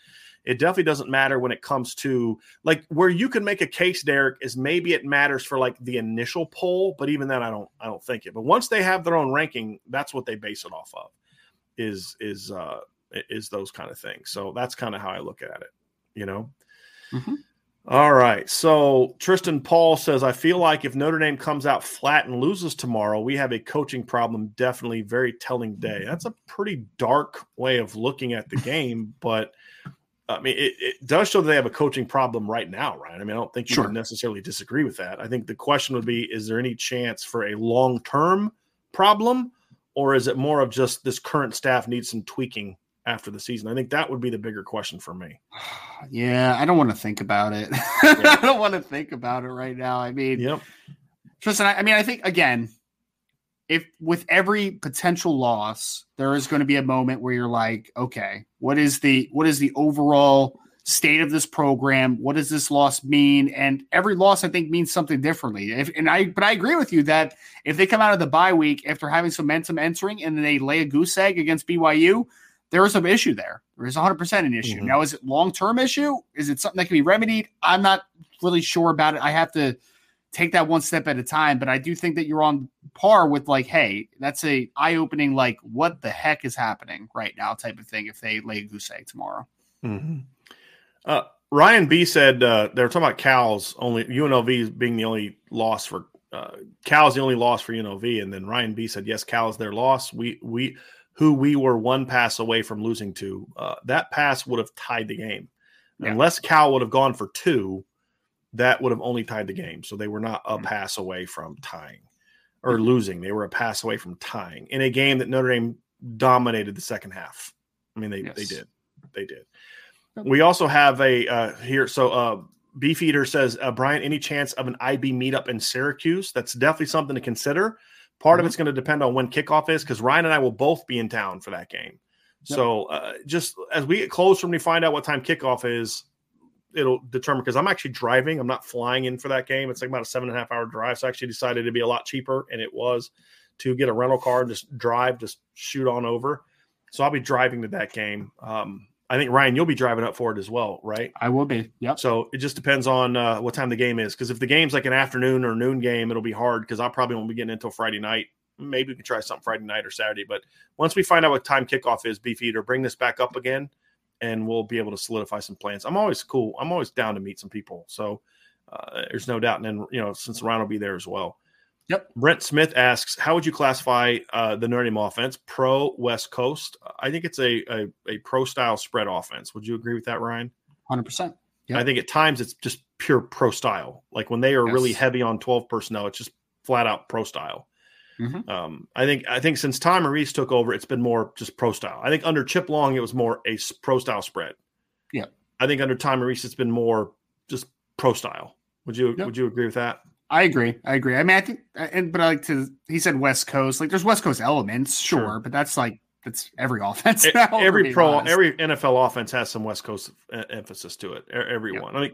It definitely doesn't matter when it comes to like where you can make a case, Derek, is maybe it matters for like the initial poll, but even then I don't I don't think it. But once they have their own ranking, that's what they base it off of is is uh, is those kind of things. So that's kind of how I look at it, you know. Mm-hmm. All right. So Tristan Paul says, I feel like if Notre Dame comes out flat and loses tomorrow, we have a coaching problem. Definitely very telling day. That's a pretty dark way of looking at the game, but I mean, it, it does show that they have a coaching problem right now, Ryan. I mean, I don't think you sure. would necessarily disagree with that. I think the question would be, is there any chance for a long-term problem, or is it more of just this current staff needs some tweaking after the season? I think that would be the bigger question for me. Yeah, I don't want to think about it. Yeah. I don't want to think about it right now. I mean, yep. Tristan, I, I mean, I think, again, if with every potential loss, there is going to be a moment where you're like, okay, what is the what is the overall state of this program. What does this loss mean? And every loss, I think, means something differently. If, and I, but I agree with you that if they come out of the bye week after having some momentum entering and they lay a goose egg against B Y U, there is an issue there. There is one hundred percent an issue. Mm-hmm. Now, is it long-term issue? Is it something that can be remedied? I'm not really sure about it. I have to take that one step at a time, but I do think that you're on par with like, hey, that's a eye-opening, like, what the heck is happening right now type of thing if they lay a goose egg tomorrow. Mm-hmm. Uh, Ryan B. said uh, they were talking about Cal's only U N L V being the only loss for uh, Cal's the only loss for U N L V, and then Ryan B. said, yes, Cal is their loss. We we who we were one pass away from losing to. Uh, that pass would have tied the game. Yeah. Unless Cal would have gone for two, that would have only tied the game. So they were not a pass away from tying or losing. They were a pass away from tying in a game that Notre Dame dominated the second half. I mean, they, yes. they did. They did. We also have a uh, here. So uh, Beefeater says, uh, Brian, any chance of an I B meetup in Syracuse? That's definitely something to consider. Part mm-hmm. of it's going to depend on when kickoff is, because Ryan and I will both be in town for that game. Yep. So uh, just as we get closer and we find out what time kickoff is, it'll determine, because I'm actually driving. I'm not flying in for that game. It's like about a seven and a half hour drive. So I actually decided it'd be a lot cheaper, and it was, to get a rental car and just drive, just shoot on over. So I'll be driving to that game. Um, I think, Ryan, you'll be driving up for it as well, right? I will be, yep. So it just depends on uh, what time the game is, because if the game's like an afternoon or noon game, it'll be hard, because I probably won't be getting in until Friday night. Maybe we can try something Friday night or Saturday. But once we find out what time kickoff is, Beefeater, bring this back up again, and we'll be able to solidify some plans. I'm always cool. I'm always down to meet some people. So uh, there's no doubt. And then, you know, since Ryan will be there as well. Yep. Brent Smith asks, how would you classify uh, the Notre Dame offense? Pro West Coast? I think it's a a, a pro-style spread offense. Would you agree with that, Ryan? one hundred percent. Yep. I think at times it's just pure pro-style. Like when they are yes. really heavy on twelve personnel, it's just flat-out pro-style. Mm-hmm. Um, I think I think since Tom Reese took over, it's been more just pro-style. I think under Chip Long, it was more a pro-style spread. Yeah. I think under Tom Reese, it's been more just pro-style. Would you yep. Would you agree with that? I agree. I agree. I mean, I think, and but I like to, he said West Coast. Like, there's West Coast elements, sure, sure. but that's like, that's every offense. Now, every pro, honest. every N F L offense has some West Coast emphasis to it. Everyone. Yep. I mean,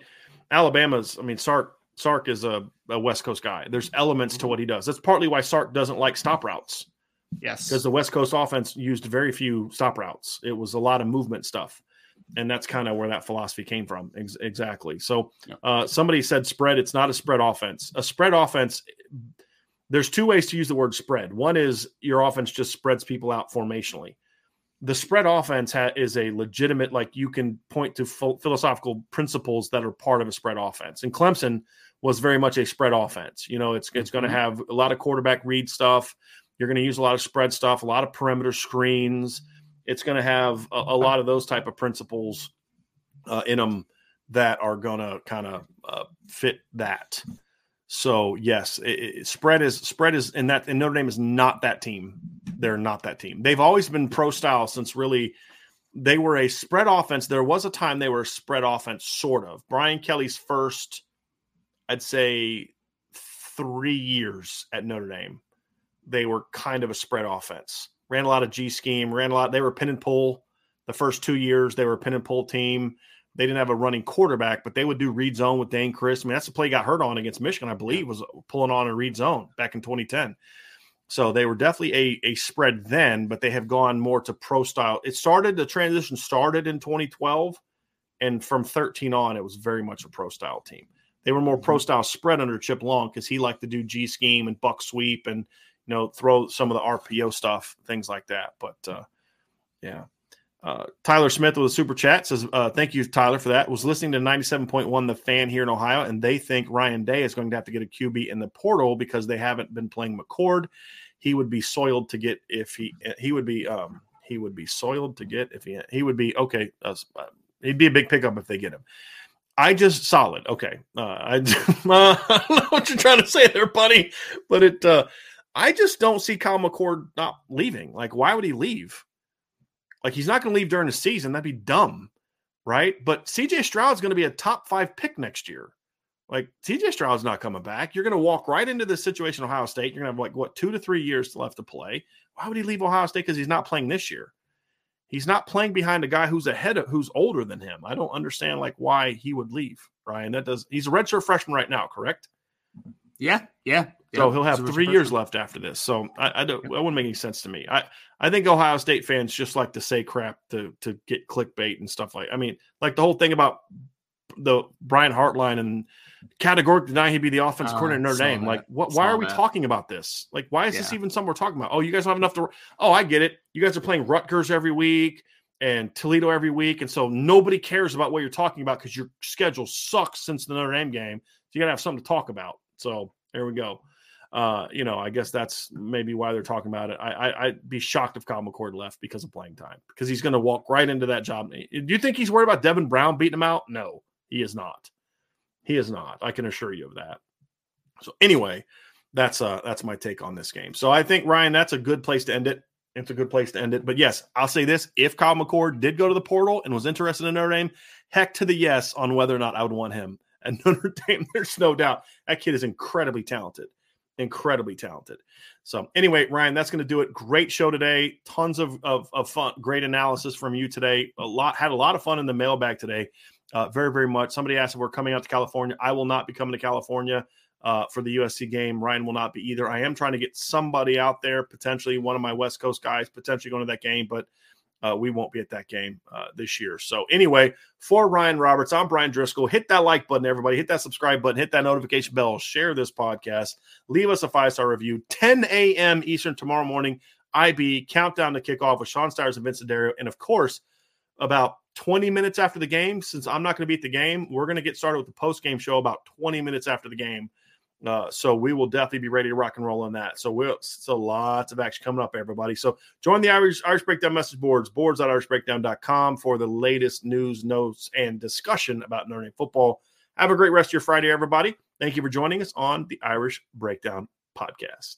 Alabama's, I mean, Sark, Sark is a, a West Coast guy. There's elements to what he does. That's partly why Sark doesn't like stop routes. Yes. Because the West Coast offense used very few stop routes, it was a lot of movement stuff. And that's kind of where that philosophy came from. Ex- exactly. So uh, somebody said spread. It's not a spread offense. A spread offense, there's two ways to use the word spread. One is your offense just spreads people out formationally. The spread offense ha- is a legitimate, like you can point to ph- philosophical principles that are part of a spread offense. And Clemson was very much a spread offense. You know, it's, it's going to have a lot of quarterback read stuff. You're going to use a lot of spread stuff, a lot of perimeter screens. It's going to have a, a lot of those type of principles uh, in them that are going to kind of uh, fit that. So yes, it, it, spread is spread is in that. And Notre Dame is not that team. They're not that team. They've always been pro style since really they were a spread offense. There was a time they were a spread offense, sort of. Brian Kelly's first, I'd say, three years at Notre Dame, they were kind of a spread offense. Ran a lot of G scheme, ran a lot. They were pin and pull the first two years. They were a pin and pull team. They didn't have a running quarterback, but they would do read zone with Dane Chryst. I mean, that's the play he got hurt on against Michigan, I believe, was pulling on a read zone back in twenty ten. So they were definitely a, a spread then, but they have gone more to pro style. It started, the transition started in twenty twelve, and from thirteen on, it was very much a pro style team. They were more pro style spread under Chip Long because he liked to do G scheme and buck sweep and you know, throw some of the R P O stuff, things like that. But, uh, yeah. Uh, Tyler Smith with a super chat says, uh, thank you, Tyler, for that. Was listening to ninety-seven point one The Fan here in Ohio, and they think Ryan Day is going to have to get a Q B in the portal because they haven't been playing McCord. He would be soiled to get if he – he would be um, – he would be soiled to get if he – he would be – okay, uh, he'd be a big pickup if they get him. I just – solid. Okay. Uh, I, uh, I don't know what you're trying to say there, buddy, but it uh, – I just don't see Kyle McCord not leaving. Like, why would he leave? Like, he's not going to leave during the season. That'd be dumb, right? But C J Stroud's going to be a top five pick next year. Like, C J Stroud's not coming back. You're going to walk right into this situation, Ohio State. You're going to have, like, what, two to three years left to play. Why would he leave Ohio State? Because he's not playing this year. He's not playing behind a guy who's ahead of, who's older than him. I don't understand like why he would leave, Ryan. That does. He's a redshirt freshman right now, correct? Yeah, yeah. So yeah, he'll have three years person. left after this. So I, I don't. That wouldn't make any sense to me. I, I think Ohio State fans just like to say crap to to get clickbait and stuff like. I mean, like the whole thing about the Brian Hartline and categorically denying he'd be the offensive uh, coordinator at Notre Dame. That. Like, what? Why are we that. talking about this? Like, why is yeah. this even something we're talking about? Oh, you guys don't have enough to. Oh, I get it. You guys are playing Rutgers every week and Toledo every week, and so nobody cares about what you're talking about because your schedule sucks since the Notre Dame game. So you gotta have something to talk about. So there we go. Uh, you know, I guess that's maybe why they're talking about it. I, I, I'd be shocked if Kyle McCord left because of playing time, because he's going to walk right into that job. Do you think he's worried about Devin Brown beating him out? No, he is not. He is not. I can assure you of that. So anyway, that's uh, that's my take on this game. So I think, Ryan, that's a good place to end it. It's a good place to end it. But, yes, I'll say this. If Kyle McCord did go to the portal and was interested in Notre Dame, heck to the yes on whether or not I would want him at Notre Dame. There's no doubt. That kid is incredibly talented. Incredibly talented. So anyway, Ryan, that's going to do it. Great show today. Tons of, of, of fun. Great analysis from you today. A lot, had a lot of fun in the mailbag today. Uh, very, very much. Somebody asked if we're coming out to California. I will not be coming to California uh, for the U S C game. Ryan will not be either. I am trying to get somebody out there, potentially one of my West Coast guys, potentially going to that game, but Uh, we won't be at that game uh, this year. So anyway, for Ryan Roberts, I'm Brian Driscoll. Hit that like button, everybody. Hit that subscribe button. Hit that notification bell. Share this podcast. Leave us a five-star review. ten a.m. Eastern tomorrow morning, I B, countdown to kickoff with Sean Stiers and Vincent D'Addario. And, of course, about twenty minutes after the game, since I'm not going to be at the game, we're going to get started with the post-game show about twenty minutes after the game. Uh, so we will definitely be ready to rock and roll on that. So we'll so lots of action coming up, everybody. So join the Irish Irish Breakdown message boards, boards dot irish breakdown dot com for the latest news, notes, and discussion about Notre Dame football. Have a great rest of your Friday, everybody. Thank you for joining us on the Irish Breakdown podcast.